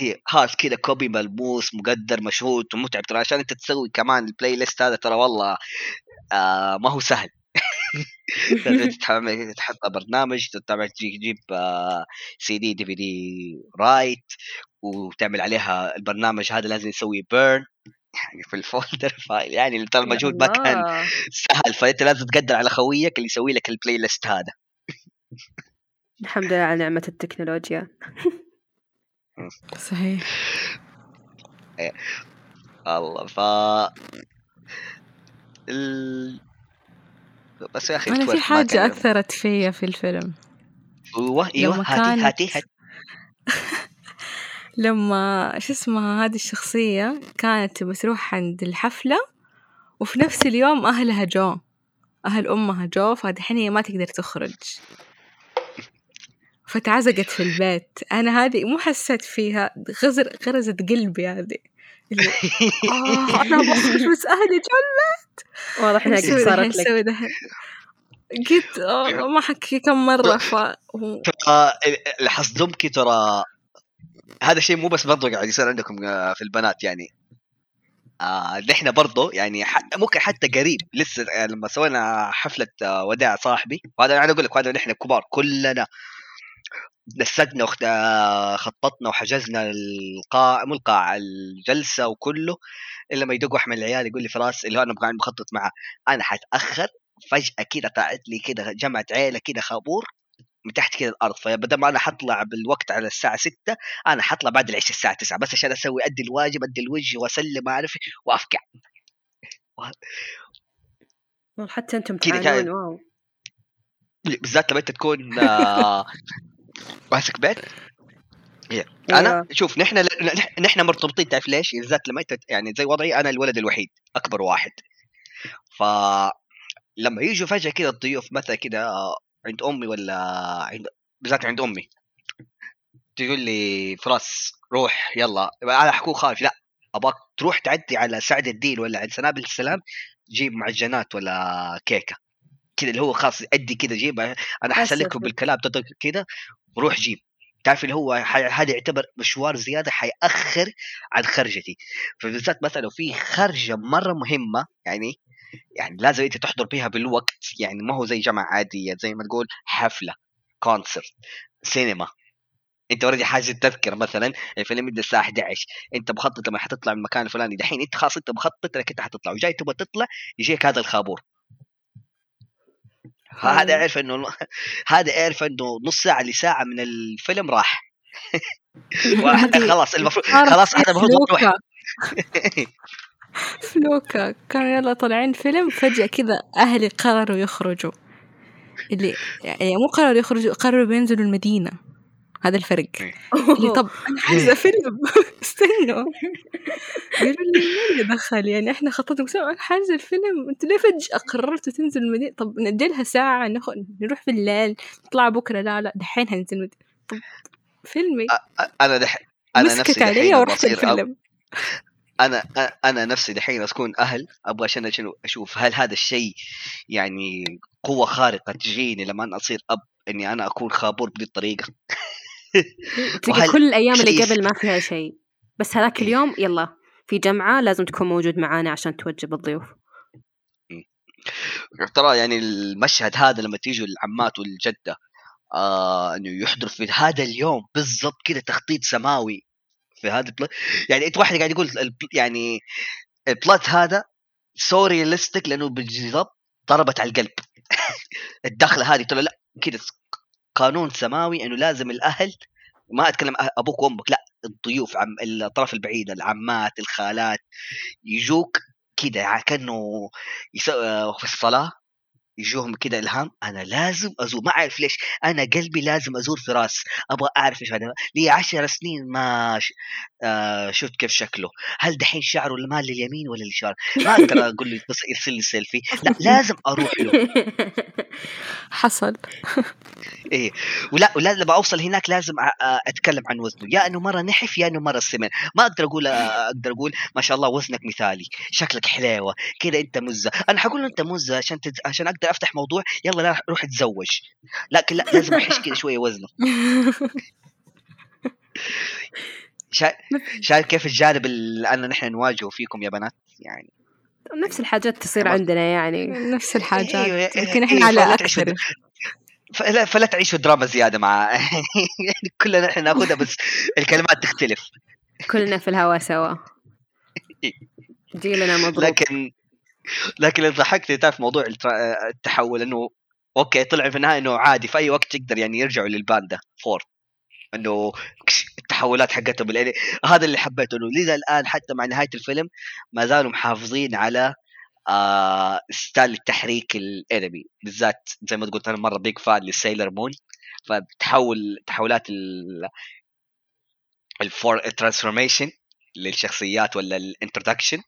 هي هارد كذا كوبي ملموس مقدر مشهود ومتعب ترى عشان انت تسوي كمان البلاي ليست هذا ترى والله آه ما هو سهل. تتحمل تحط برنامج تتابع تجيب سي دي دي في دي رايت وتعمل عليها البرنامج هذا لازم يسوي بيرن يعني في الفولدر فايل يعني اللي طال مجهود ما كان سهل فانت لازم تقدر على خويك اللي يسوي لك البلاي ليست هذا. الحمد لله على نعمة التكنولوجيا. صحيح الله ف ال... بس يا اخي انا في حاجه اثرت فيا في الفيلم ايوه ايوه هاتي هاتي هاتي لما شو اسمها هذه الشخصيه كانت بتروح عند الحفله وفي نفس اليوم اهلها جو اهل امها جو فدحين هي ما تقدر تخرج فتعزقت في البيت. انا هذه مو حسيت فيها غزر غرزت قلبي هذه اللي آه أنا بخرج بس أهلي جلت واضح إنها قد صارت لك قد آه ما حكي كم مرة ف ترى لحصدمك ترى هذا الشيء مو بس برضو قاعد يصير عندكم في البنات يعني آه نحن برضو يعني حتى ممكن حتى قريب لسه لما سوينا حفلة وداع صاحبي وهذا أنا أقول لك هذا نحن كبار كلنا نسقنا وخططنا وحجزنا القاعة مو القاعة الجلسة وكله إلا ما يدق أحمد العيال يقول لي فراس اللي هو أنا بقى مخطط معه أنا حتأخر فجأة كده طلعت لي كده جمعت عيلة كده خابور من تحت كده الأرض فبدل ما أنا حطلع بالوقت على الساعة ستة أنا حطلع بعد العشاء الساعة تسعة بس عشان أسوي أدي الواجب أدي الوجه وأسلم أعرف وأفكع حتى أنتم تعانون واو بالذات لما أنت تكون ماسك بيت yeah. انا شوف نحن ل... نحن مرتبطين تعرف ليش بالذات لما يت... يعني زي وضعي انا الولد الوحيد اكبر واحد فلما يجوا فجاه كذا الضيوف مثلا كذا عند امي ولا عند بالذات عند امي تقول لي فراس روح يلا انا احكو خايف لا ابغاك تروح تعدي على سعد الدين ولا عند سنابل السلام جيب معجنات ولا كيكه كده اللي هو خاص أدي كده جيب أنا حسلكه بالكلام تطلق كده وروح جيب تعرف اللي هو هذا يعتبر مشوار زيادة حيأخر عن خرجتي فبالذات مثلا في خرجة مرة مهمة يعني يعني لازم أنت تحضر بها بالوقت يعني ما هو زي جمع عادية زي ما تقول حفلة كونسرت سينما أنت وردي حاجة تذكر مثلا الفيلم يبدأ الساعة إحدى عشر أنت بخطط لما حتطلع من المكان الفلاني دحين أنت خاص أنت بخطط لك أنت حتطلع وجاي تبغى تطلع يجيك هذا الخابور هذا عارف انه هذا عارف انه نص ساعه لساعه من الفيلم راح واحد خلاص المفروض خلاص احنا المفروض نروح فلوكا كانوا يلا طالعين فيلم فجاه كذا اهلي قرروا يخرجوا اللي يعني مو قرروا يخرجوا قرروا بينزلوا المدينه هذا الفرق اللي طب انا عايزه فيلم استنوا قالوا لي مين دخل يعني احنا خططنا كسوا انا عايزه الفيلم انت ليه فجاه قررت تنزل المدينه طب نأجلها ساعه نخ... نروح بالليل نطلع بكره لا لا دحين هننزل المدينه طب فيلمي انا دح... انا نفسي مسكت علي ورحت الفيلم انا انا نفسي دحين اكون اهل ابغى عشان اشوف هل هذا الشيء يعني قوه خارقه تجيني لما أنا اصير اب اني انا اكون خابور بهذه الطريقه تلقى كل الأيام اللي قبل ما فيها شيء بس هذاك اليوم يلا في جمعة لازم تكون موجود معانا عشان توجب الضيوف ترى يعني المشهد هذا لما تيجوا العمات والجدة آه أنه يحضر في هذا اليوم بالضبط كده تخطيط سماوي في هذا البلات يعني أنت واحد قاعد يقول يعني البلات هذا سوري لستك لأنه بالضبط ضربت على القلب الدخلة هذه تقول لا كده قانون سماوي انه لازم الاهل ما اتكلم ابوك وامك لا الضيوف عم الطرف البعيد العمات الخالات يجوك كده كانه في الصلاه يجوهم كده الهام انا لازم ازور ما اعرف ليش انا قلبي لازم ازور فراس ابغى اعرف ايش هذا لي عشر سنين ما شفت كيف شكله هل دحين شعره المال لليمين ولا اليسار ما اقدر اقول له ارسل لي سيلفي لا لازم اروح له حصل ايه ولا ولا لما اوصل هناك لازم اتكلم عن وزنه يا انه مره نحف يا انه مره سمن ما اقدر اقول اقدر اقول ما شاء الله وزنك مثالي شكلك حلاوه كده انت مزه انا حقول له انت مزه عشان تز... عشان اقدر افتح موضوع يلا لا روح اتزوج لكن لا لازم احش كده شويه وزنه شايف شايف كيف الجانب اللي أنا نحن نواجهه فيكم يا بنات يعني نفس الحاجات تصير عندنا يعني نفس الحاجات يمكن احنا على اكثر فلا فلا تعيشوا دراما زياده مع يعني كلنا احنا ناخذها بس الكلمات تختلف كلنا في الهواء سوا جيلنا مضروب لكن لكن اللي ضحكتني تعرف موضوع التحول انه اوكي طلع في النهايه انه عادي في اي وقت تقدر يعني يرجعوا للباندا فور انه التحولات حقتهم، يعني هذا اللي حبيته انه لذا الان حتى مع نهايه الفيلم ما زالوا محافظين على آه ستايل التحريك الانمي، بالذات زي ما قلت انا مره بيك فان لسايلر مون، فتحول تحولات الفور ترانسفورميشن للشخصيات ولا الانترودكشن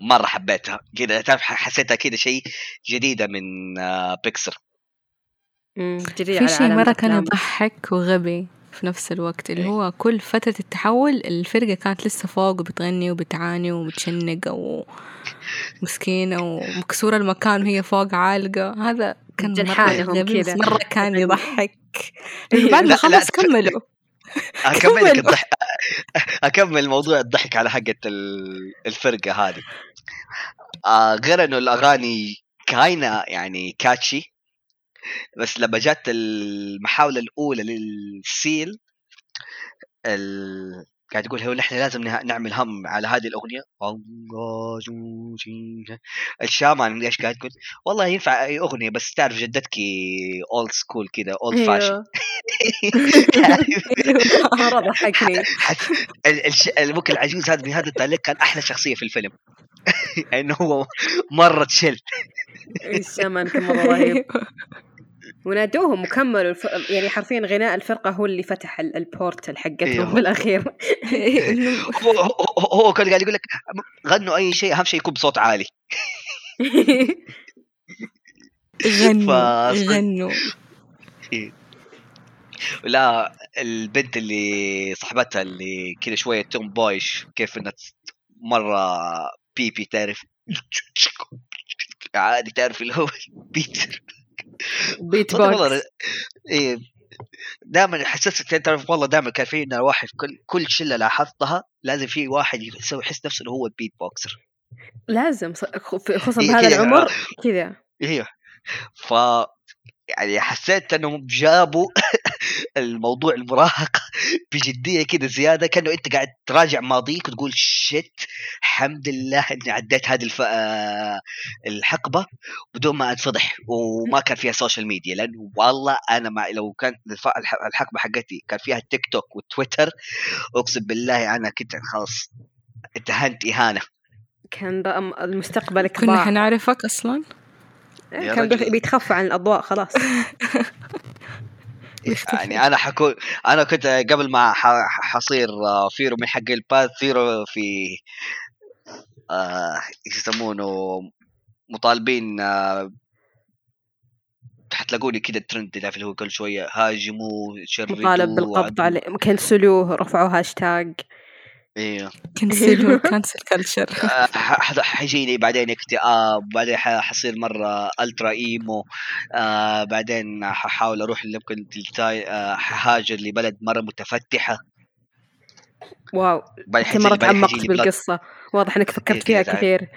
مره حبيتها كده، تعرف حسيتها كده شيء جديده من بيكسر. في شيء مره كان يضحك وغبي في نفس الوقت اللي هو كل فترة التحول الفرقة كانت لسه فوق وبتغني وبتعاني وبتشنق أو مسكينة ومكسورة المكان وهي فوق عالقة، هذا كان مرة, مرة كان يضحك. بعد ما خلص كملوا أكمل أكمل موضوع الضحك على حقة الفرقة هذه، غير أنه الأغاني كاينة يعني كاتشي، بس لما جات المحاولة الأولى للسيل ال... قاعد تقول هو نحن لازم نعمل هم على هذه الأغنية الشامان، ليش قاعد تقول والله ينفع أي أغنية بس تعرف جدتك أولد سكول كده أولد فاشن. الممكن العجوز هذا بهذا التعليق كان أحلى شخصية في الفيلم إنه هو مرة تشل الشامان كان مرة رهيب، ونادوهم وكملوا الف... يعني حرفيا غناء الفرقة هو اللي فتح البورتل حقتهم بالأخير. هو, هو, هو كان قاعد يقول لك غنوا أي شيء أهم شيء يكون بصوت عالي. غنوا غنوا لا البنت اللي صاحبتها اللي كده شوية توم بويش كيف إنها مرة بي بي تعرف عادي تعرف اللي هو بيتر بيت بوكس إيه دائما حسست أنت تعرف والله دائما كان في إن واحد كل كل شلة لاحظتها لازم في واحد يسوي حس نفسه إنه هو البيت بوكسر لازم خصوصا بهذا العمر كذا إيه، ف يعني حسيت إنهم جابوا الموضوع المراهقة بجدية كده زيادة، كأنه أنت قاعد تراجع ماضيك وتقول شيت الحمد لله إني عديت هذه الف... الحقبة بدون ما أتفضح وما كان فيها سوشيال ميديا، لأنه والله أنا ما لو كانت الحقبة حقتي كان فيها التيك توك والتويتر أقسم بالله أنا كنت خلاص اتهنت إهانة، كان المستقبل كبار كنا حنعرفك أصلاً، كان بيتخفى عن الأضواء خلاص. يعني أنا حكون أنا كنت قبل ما حصير فيرو من حق الباث فيرو في آه يسمونه مطالبين آه حتلاقوني كده الترند ده في اللي هو كل شوية هاجموا شردوا مطالب بالقبض عليه كنسلوه رفعوا هاشتاج ايوه كنسلوا كانسل كلتشر، حيجيني بعدين اكتئاب بعدين حصير مره الترا ايمو آه بعدين ححاول اروح اللي ممكن آه حهاجر لبلد مره متفتحه. واو انت مره تعمقت بالقصه، واضح انك فكرت فيها كثير،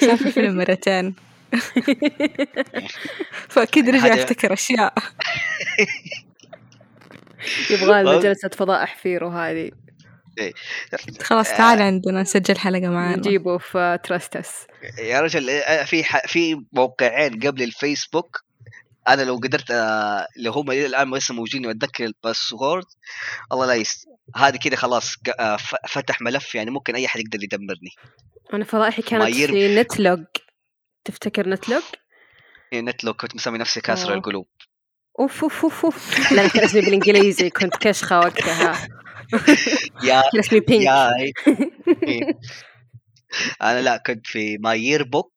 شفت الفيلم مرتين فاكيد رجع افتكر اشياء. يبغى لنا جلسة فضاء أحفيرو هذه خلاص تعال عندنا نسجل حلقة معانا نجيبه في Trust Us يا رجل. في ح... في موقعين قبل الفيسبوك أنا لو قدرت أ... اللي هم الآن ما لسه موجودين وأتذكر الباسورد الله لا يست هذه كده خلاص فتح ملف يعني ممكن أي أحد يقدر يدمرني. أنا فضائحي كانت في نتلوج، تفتكر نتلوج؟ نتلوج كنت مسمي نفسي كاسر أوه. القلوب اوف اوف اوف اوف لا كان اسمي بالانجليزي كنت كشخه وقتها يا اسمي بينك. انا لا كنت في ماي ييربوك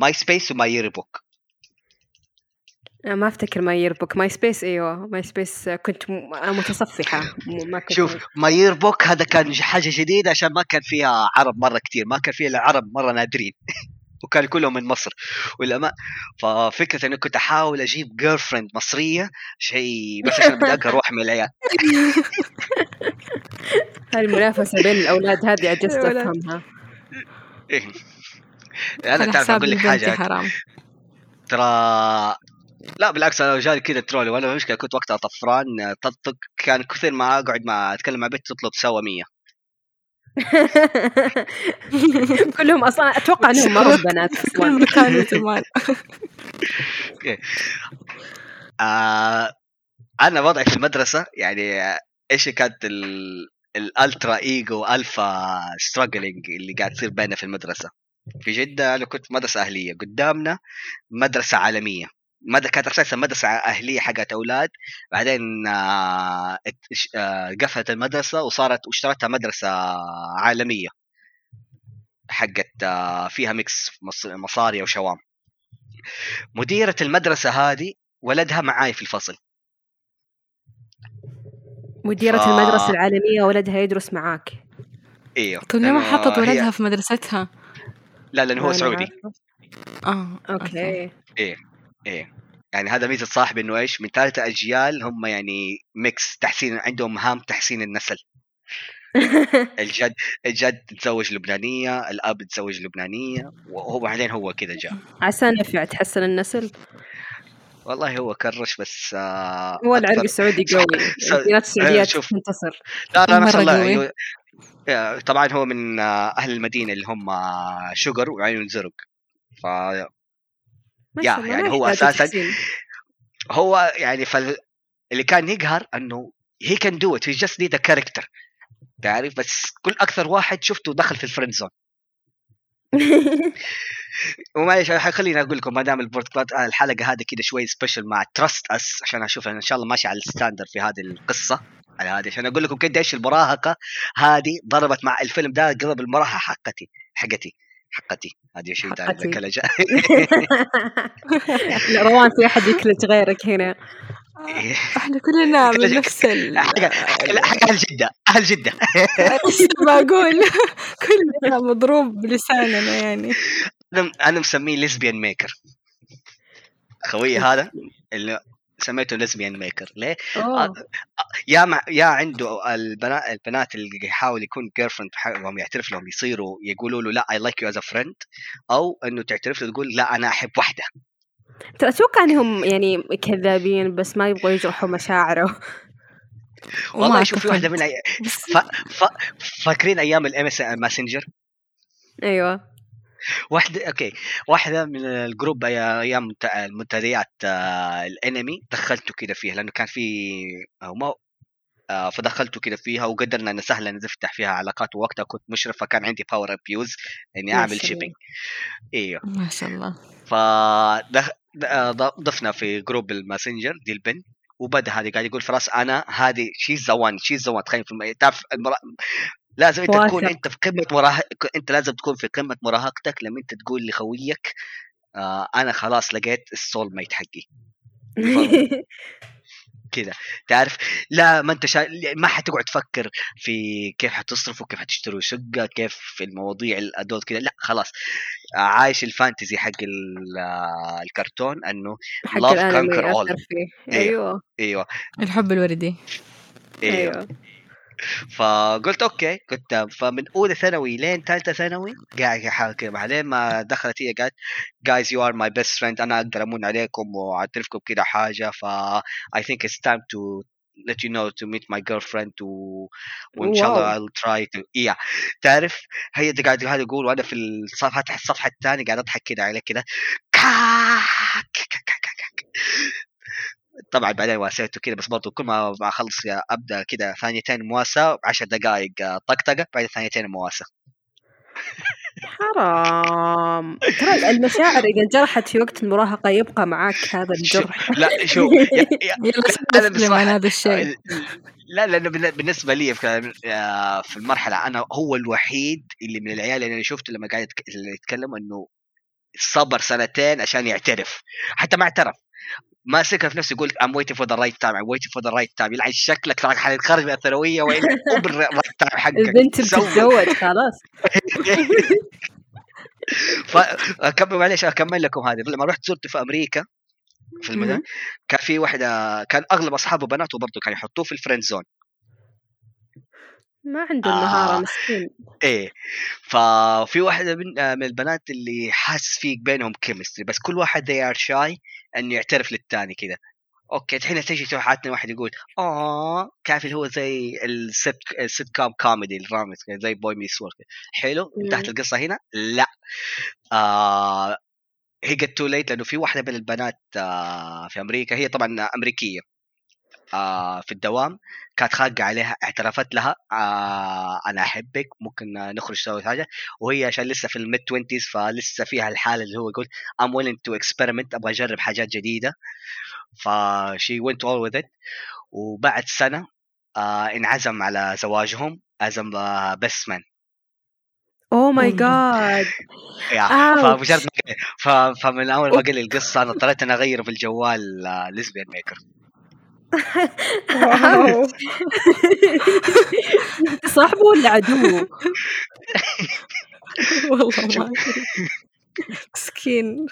ماي سبيس وماي ييربوك، ما افتكر ماي ييربوك ماي سبيس ايوه ماي سبيس كنت متصفحه ما كنت شوف ماي ييربوك هذا كان حاجه جديده عشان ما كان فيها عرب مره كتير، ما كان فيها العرب مره نادرين وكان كلهم من مصر والأماء، ففكرة أني كنت أحاول أجيب girlfriend مصرية شيء بس عشان بدأك أروح من العيال. هالمنافسة بين الأولاد هذه عجزت أفهمها. إيه. أنا تعرف أقول لك حاجة ترى لا بالعكس أنا جالي كده ترولي وأنا مشكلة كنت وقتها طفران تطق كان كثير ما أقعد مع أتكلم مع بنت تطلب سوى مية. كلهم أصلاً أتوقع أنهم مرض بنات كلهم كانوا تمام. آه انا وضعي في المدرسه يعني ايش كانت الالترا ايجو الفا ستراجلينج اللي قاعد تصير بيننا في المدرسه في جده. انا كنت مدرسه اهليه، قدامنا مدرسه عالميه، ماده كانت اساسا مدرسه اهليه حقت اولاد، بعدين آه قفلت المدرسه وصارت واشترتها مدرسه عالميه حقت آه فيها ميكس مصاري وشوام. مديره المدرسه هذه ولدها معاي في الفصل. مديرة ف... المدرسة العالمية ولدها يدرس معاك؟ ايوه. كل يوم حطت ولدها هي... في مدرستها؟ لا لأنه هو سعودي. اه اوكي. ايه ايه يعني هذا ميزة صاحبي انه ايش من ثالثة اجيال هم يعني ميكس تحسين، عندهم مهام تحسين النسل. الجد الجد تزوج لبنانية، الاب تزوج لبنانية، وهو بعدين هو كذا جاء عشان ينفع تحسن النسل. والله هو كرش بس آه هو العرق السعودي قوي. الديانات السعودية تنتصر. لا لا ما شاء الله. طبعا هو من أهل المدينة اللي هم شجر وعين زرق. ف يا يعني هو أساسا هو يعني فال... اللي كان يقهر أنه he can do it, he just need a character تعرف. بس كل أكثر واحد شفته دخل في الفريند زون. ومعليش خليني أقول لكم ما دام البودكاست الحلقة هذه كده شوي سبيشل مع Trust Us عشان أشوف إن شاء الله ماشي على الستاندر في هذه القصة على هذه، عشان أقول لكم كده إيش المراهقة هذه ضربت مع الفيلم ده قرب المراهقة حقتي حقتي حقتي هذه شيء ثاني ذكر جاء. روان في أحد يكلت غيرك هنا. احنا كلنا من نفس ال حق اهل جده اهل جده بقول كلنا مضروب بلساننا يعني. انا مسميه ليزبيان ميكر خوي، هذا اللي سميته ليزبيان ميكر. ليه؟ يا مع... يا عنده البنات البنات اللي يحاول يكون جيرل فريند حقهم يعترف لهم يصيروا يقولوا له لا اي لايك يو از ا فريند، او انه تعترف له تقول لا انا احب وحده. أتوقع أنهم يعني كذابين بس ما يبغوا يجرحوا مشاعره. والله شوف في واحدة من أي... ف... ف... فاكرين أيام الام اس ماسنجر؟ أيوة واحدة أوكي واحدة من الجروب أيام المنتديات الانمي دخلته كده فيها لأنه كان في ما فدخلته كده فيها وقدرنا أن سهلا نفتح فيها علاقات، ووقتها كنت مشرفة كان عندي باور أبيوز إني أعمل شيبينج. إيوه ما شاء الله. فضفنا في جروب الماسنجر دي البن، وبدأ هذه قاعد يقول فراس أنا هذه شيء زوان شيء زوان تخيل في الم... تعرف المرا... لازم أنت تكون أنت في قمة مراهق أنت لازم تكون في قمة مراهقتك لما أنت تقول لخويك آه أنا خلاص لقيت السول ما يتحقي كذا تعرف. لا ما انت شا... ما حتقعد تفكر في كيف حتصرف وكيف حتشتري شقه كيف في المواضيع الادوات كذا، لا خلاص عايش الفانتزي حق الكرتون انه لاف كانكر اول. ايوه ايوه الحب الوردي. ايوه, أيوة. فقلت اوكي كنت فمن اولى ثانوي لين ثالثه ثانوي قاعد احاكي بعدين ما دخلت هي قالت جايز يو ار ماي بيست فريند انا اقدر امون عليكم واعترفكم كده حاجه ف اي ثينك اتس تايم تو ليت يو نو تو ميت ماي جيرل فريند وان شاء الله ايل تراي تو ايا تعرف. هي قاعده هذه تقول وانا في الصفحه الصفحه الثانيه قاعد اضحك كده عليك كده. طبعا بعدين واسعته كده بس برضو كل ما اخلص ابدا كده ثانيتين مواساه عشر دقائق طقطقه بعد ثانيتين مواساه. حرام ترى المشاعر اذا انجرحت في وقت المراهقه يبقى معاك هذا الجرح. لا شو يا يا هذا الشيء لا لانه بالنسبه لي في المرحله انا هو الوحيد اللي من العيال اللي انا شفته لما قاعد يتكلم انه صبر سنتين عشان يعترف، حتى ما اعترف ما سكر في نفسه يقول I'm waiting for the right time I'm waiting for the right time يلعن شكلك ترى حتخرج من الثانوية وإلا قبل right time حقك البنت بتتزوج خلاص. فأكمل معلش أكمل لكم هذه. لما رحت زرت في أمريكا في المدن كان في واحدة كان أغلب أصحابه بناته برضو كان يحطوه في الفريند زون ما عنده مهارة آه. مسكين إيه. ففي واحدة من, آه من البنات اللي حاس فيك بينهم كيمستري بس كل واحد they are shy أنه يعترف للتاني كده. أوكي الحين تجي توحاتنا واحد يقول آه كافل هو زي السيت كوم كوميدي الرامز زي بوي ميس وورك حلو انتهت القصة هنا. لا آه هي قد تو ليت، لأنه في واحدة من البنات في أمريكا، هي طبعا أمريكية في الدوام، كانت خاقة عليها، اعترفت لها أنا أحبك ممكن نخرج سوا حاجة، وهي عشان لسه في الميد توينتيز فلسه فيها الحالة اللي هو يقول I'm willing to experiment، أبغى أجرب حاجات جديدة. فشي went all with it. وبعد سنة انعزم على زواجهم عزم بسمان. اوه ماي جاد. فمجرد ما فمن اول ما قال لي القصه انا اضطريت انا اغير في الجوال ليزبيان ميكر. صاحبه ولا عدوه؟ والله ما مسكين.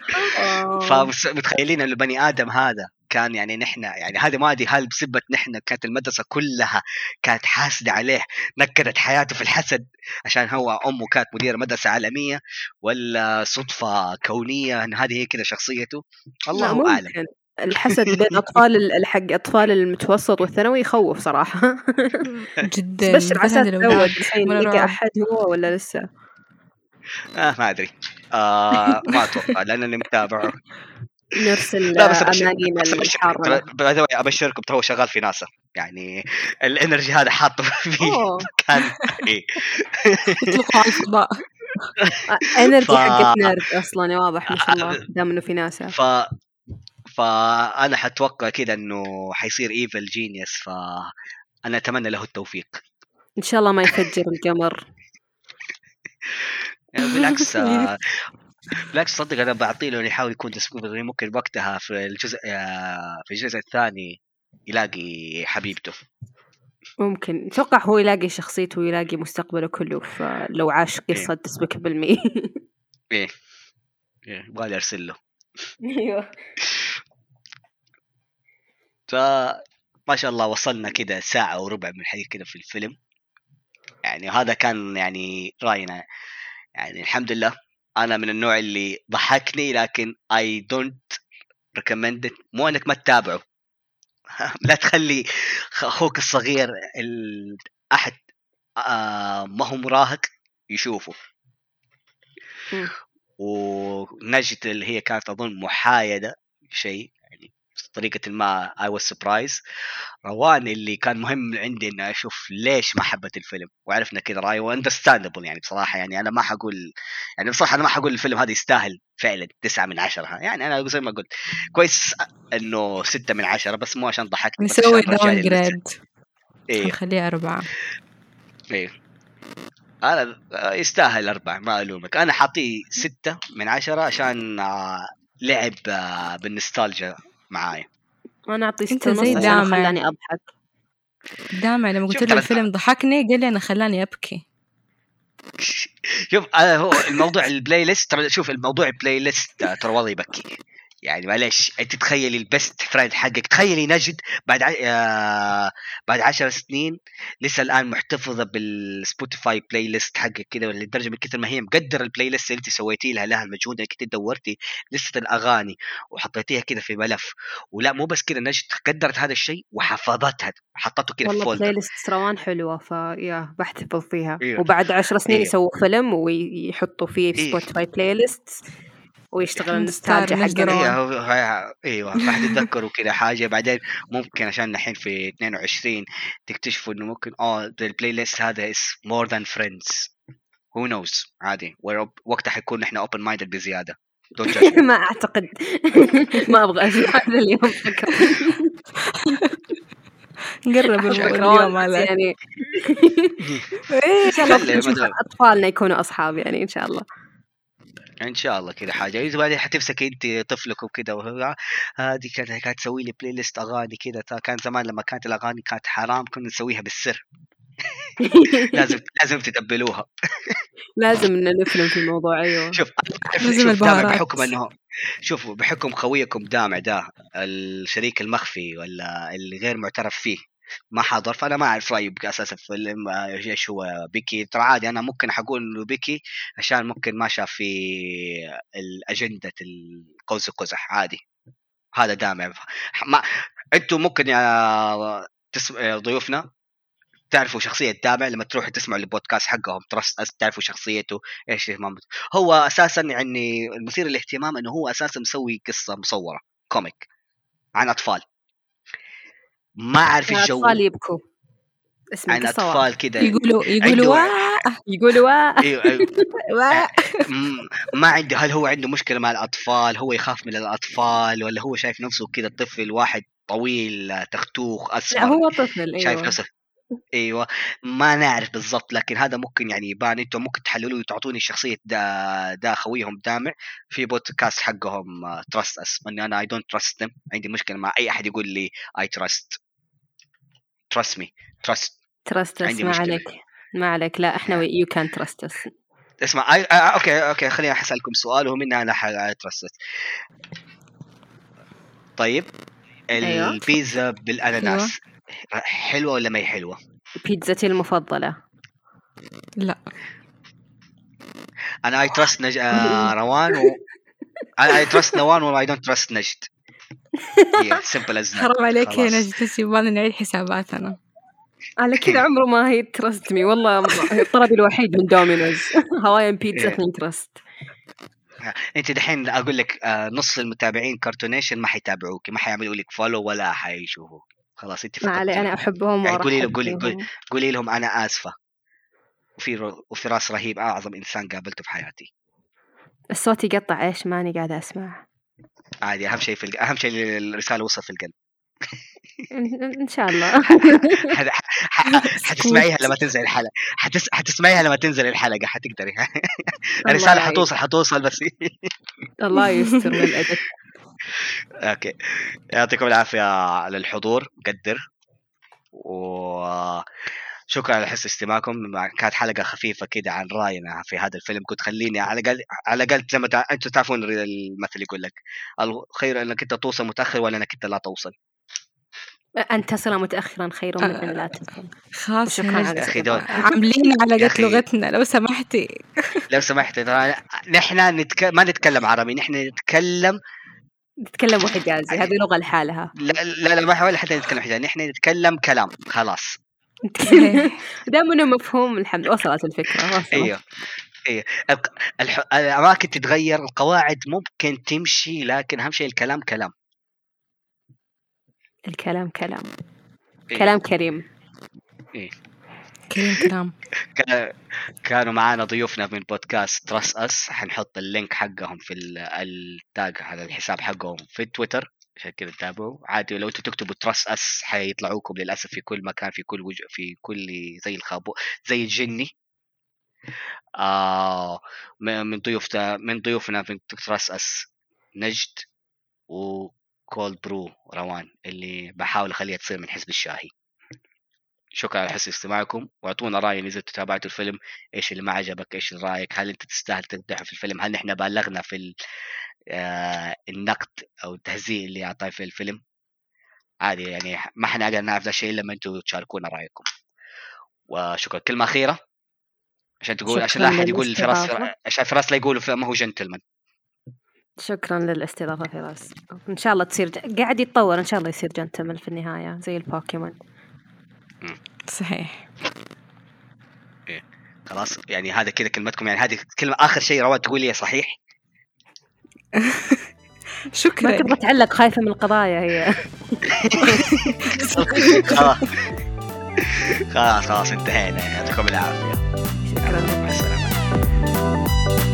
فمتخيلين انه بني ادم هذا كان يعني نحن يعني هذه ما ادري هل بسبه نحن كانت المدرسه كلها كانت حاسده عليه، نكدت حياته في الحسد عشان هو امه كانت مدير مدرسه عالميه، ولا صدفه كونيه ان هذه هي كذا شخصيته، الله اعلم. الحسد بين اطفال الحق اطفال المتوسط والثانوي يخوف صراحه. جدا. بس عسى تزوج يلقى احد هو ولا لسه؟ آه ما ادري، آه ما اتوقع لانني متابعه. نرسل اماكن الحاره. هذا ابشركم ترى شغال في ناسا، يعني الانرجي هذا حاطه فيه كان يطلقوا على الفضاء. انرجي حقت نيرد اصلا واضح ما شاء الله دام انه في ناسا. ف فانا حتوقع كذا انه حيصير ايفل جينيوس، فانا اتمنى له التوفيق ان شاء الله ما يفجر القمر. بالعكس بالعكس صدق أنا بعطيه لو يحاول يكون ديسبلين، ممكن وقتها في الجزء في الجزء الثاني يلاقي حبيبته، ممكن أتوقع هو يلاقي شخصيته ويلاقي مستقبله كله، فلو عاش قصة ديسبلين. إيه إيه بغى أرسل له. إيوه. فما شاء الله وصلنا كده ساعة وربع من الحديث كده في الفيلم، يعني هذا كان يعني رأينا، يعني الحمد لله أنا من النوع اللي ضحكني، لكن I don't recommend it. مو أنك ما تتابعه، لا تخلي أخوك الصغير أحد ما هو مراهق يشوفه. ونجت اللي هي كانت أظن محايدة شيء يعني طريقة ما I was surprised. روان اللي كان مهم عندي إن أشوف ليش ما حبت الفيلم، وعرفنا كده رأي وunderstandable. يعني بصراحة يعني أنا ما حقول يعني بصراحة أنا ما حقول الفيلم هذا يستاهل فعلًا تسعة من عشرة، يعني أنا زي ما قلت كويس إنه ستة من عشرة، بس مو عشان ضحكت. نسوي downgrade. إيه. خليه أربعة. إيه. أنا يستاهل أربعة ما ألومك، أنا حاطيه ستة من عشرة عشان لعب بالنستالجيا معايا. وانا اعطيه ستة ونص عشان خلاني اضحك. دامع لما قلت له الفيلم ضحكني قال لي انا خلاني ابكي. شوف انا هو الموضوع البلاي ليست، ترى شوف الموضوع البلاي ليست ترى والله يبكي، يعني معليش انت تخيلي البست فريند حقك، تخيلي نجد بعد آه بعد عشر سنين لسه الان محتفظه بالسبوتيفاي بلاي ليست حقك كذا، ولا لدرجه من كثر ما هي مقدر البلاي ليست اللي انت سويتي لها لها المجهود اللي كنت دورتي لسه الاغاني وحطيتيها كذا في ملف. ولا مو بس كذا، نجد قدرت هذا الشيء وحفظتها، حطته كذا في فولدر. والله بلاي ليست روان حلوه، فيا بحتفظ فيها. إيه. وبعد عشر سنين إيه. يسووا فيلم ويحطوا فيه في سبوتيفاي بلاي ليست ويشتغل النستالجيا حقنا. ايوه راح تتذكروا كذا حاجه بعدين، ممكن عشان الحين في اثنين وعشرين تكتشفوا انه ممكن اه البلاي ليست هذا is more than friends who knows. عادي وقتها حيكون احنا open minded بزياده. ما اعتقد ما ابغى اجي هذا اليوم نقرب اليوم على يعني ان شاء الله اطفالنا يكونوا اصحاب، يعني ان شاء الله ان شاء الله كذا حاجه. اذا بعدين حتمسكي انت طفلك وكذا وهذه هذه كانت كانت تسوي لي بلاي ليست اغاني كذا. كان زمان لما كانت الاغاني كانت حرام كنا نسويها بالسر. لازم لازم تتبلوها. لازم نفهم في الموضوع. ايوه شوف لازم البهارات. بحكم انه شوفوا بحكم خويكم دامع ده الشريك المخفي ولا الغير معترف فيه ما حضر، فانا ما اعرف رايي باساس الفيلم ايش هو بيكي. ترى عادي انا ممكن اقول انه بيكي عشان ممكن ما شاف في الاجنده القوس القزح. عادي هذا دامع ما انتم ممكن يا ضيوفنا تعرفوا شخصية تابع لما تروحوا تسمعوا البودكاست حقهم تراست أس، تعرفوا شخصيته ايش اهتماماته. هو اساسا يعني مثير للاهتمام انه هو اساسا مسوي قصة مصورة كوميك عن اطفال، ما عارف الجو، اطفال يبكوا اسمه عن اطفال كده، يقولوا يقولوا يقولوا ما عنده، هل هو عنده مشكلة مع الأطفال، هو يخاف من الأطفال، ولا هو شايف نفسه كده طفل واحد طويل تختوخ أصفر؟ لا هو طفل، أيوة. شايف نفسه، أيوة ما نعرف بالضبط، لكن هذا ممكن يعني يبان. أنتم ممكن تحللوا وتعطوني شخصية دا دا خويهم دامع في بودكاست حقهم Trust Us، وإني أنا I don't trust them، عندي مشكلة مع أي أحد يقول لي I trust trust me trust trust us. ما عليك ما عليك، لا احنا يو كان تراست اس. اسمع اي اوكي اوكي خليني اسالكم سؤال وهو منها انا حترست. طيب البيتزا أيوة. بالاناناس أيوة. حلوه ولا ما هي حلوه؟ بيتزتي المفضله لا انا اي تراست نج... روان و... انا اي تراست روان ولا اي دونت تراست نجد. هي سمبل از. حرام عليك يا نجد، تسيبنا نعيد حساباتنا على كذا. عمره ما هي ترست مي والله، الطلب الوحيد من دومينوز هوايان بيتزا اثنين ترست. انت دحين اقول لك نص المتابعين كارتونيشن ما حيتابعوك، ما حيعملوا لك فولو ولا حيشوفوك، خلاص انت فقط علي. انا احبهم يعني، قولي لهم قولي, قولي, قولي لهم انا اسفه. وفي وفراس رهيب اعظم انسان قابلته في حياتي. الصوت يقطع، ايش ماني قاعده اسمع عادي. اهم شيء في اهم شيء الرساله وصلت في القلب ان شاء الله. حتسمعيها لما تنزل الحلقه، حتسمعيها لما تنزل الحلقه حتقدري. الرساله حتوصل حتوصل بس. الله يستر من الادب. اوكي يعطيكم العافيه على الحضور، مقدر، وشكرا على حس استماعكم. كانت حلقه خفيفه كده عن راينا في هذا الفيلم. كنت خليني على الاقل على الاقل لما تع... انتم تعرفون المثل يقول لك الخير انك انت توصل متاخر ولا انك انت لا توصل. أن تصل متأخرا خير من أن لا تصل. خاص عاملين على قد لغتنا لو سمحتي. لو سمحتي نحن نتك... ما نتكلم عربي، نحن نتكلم نتكلم حجازي، هذه لغة لحالها. لا لا لا ما حاول حتى نتكلم حجازي، نحن نتكلم كلام خلاص. دامنا مفهوم الحمد لله، وصلت الفكرة وصلت. أيوه أيوه الح... الأماكن تتغير، القواعد ممكن تمشي، لكن أهم شيء الكلام كلام. الكلام كلام إيه. كلام كريم إيه. كريم كلام. كانوا معانا ضيوفنا من بودكاست Trust Us، حنحط اللينك حقهم في التاج على الحساب حقهم في تويتر عشان كذا تتابعوا عادي. لو انتوا تكتبوا Trust Us حيطلعوكم للأسف في كل مكان، في كل وجه، في كل زي الخابو زي الجني. آه من ضيوفنا من ضيوفنا في Trust Us نجد و كول برو روان اللي بحاول أخليها تصير من حزب الشاهي. شكرا على حسن استماعكم، وعطونا رأي إذا تتابعتوا الفيلم، إيش اللي ما عجبك، إيش رأيك، هل أنت تستاهل تمدحه في الفيلم، هل نحن بالغنا في النقد أو التهزيء اللي أعطاه في الفيلم. عادي يعني ما إحنا قاعدين نعرف ذا الشيء لما أنتوا تشاركونا رأيكم. وشكرا. كلمة أخيرة عشان تقول، عشان لا أحد يقول فراس، عشان فراس لا يقول ما هو جنتلمان. شكرا للاستضافة فراس، إن شاء الله تصير ج... قاعد يتطور، إن شاء الله يصير جنتلمان في النهاية زي البوكيمون. صحيح إيه. خلاص يعني هذا كده كلمتكم، يعني هذه كلمة آخر شيء رواد تقول لي صحيح. شكرا. ما كنت بتعلق، خايفة من القضايا هي. خلاص خلاص خلاص انتهينا، يعطيكم العافية. شكرا. مع السلامة.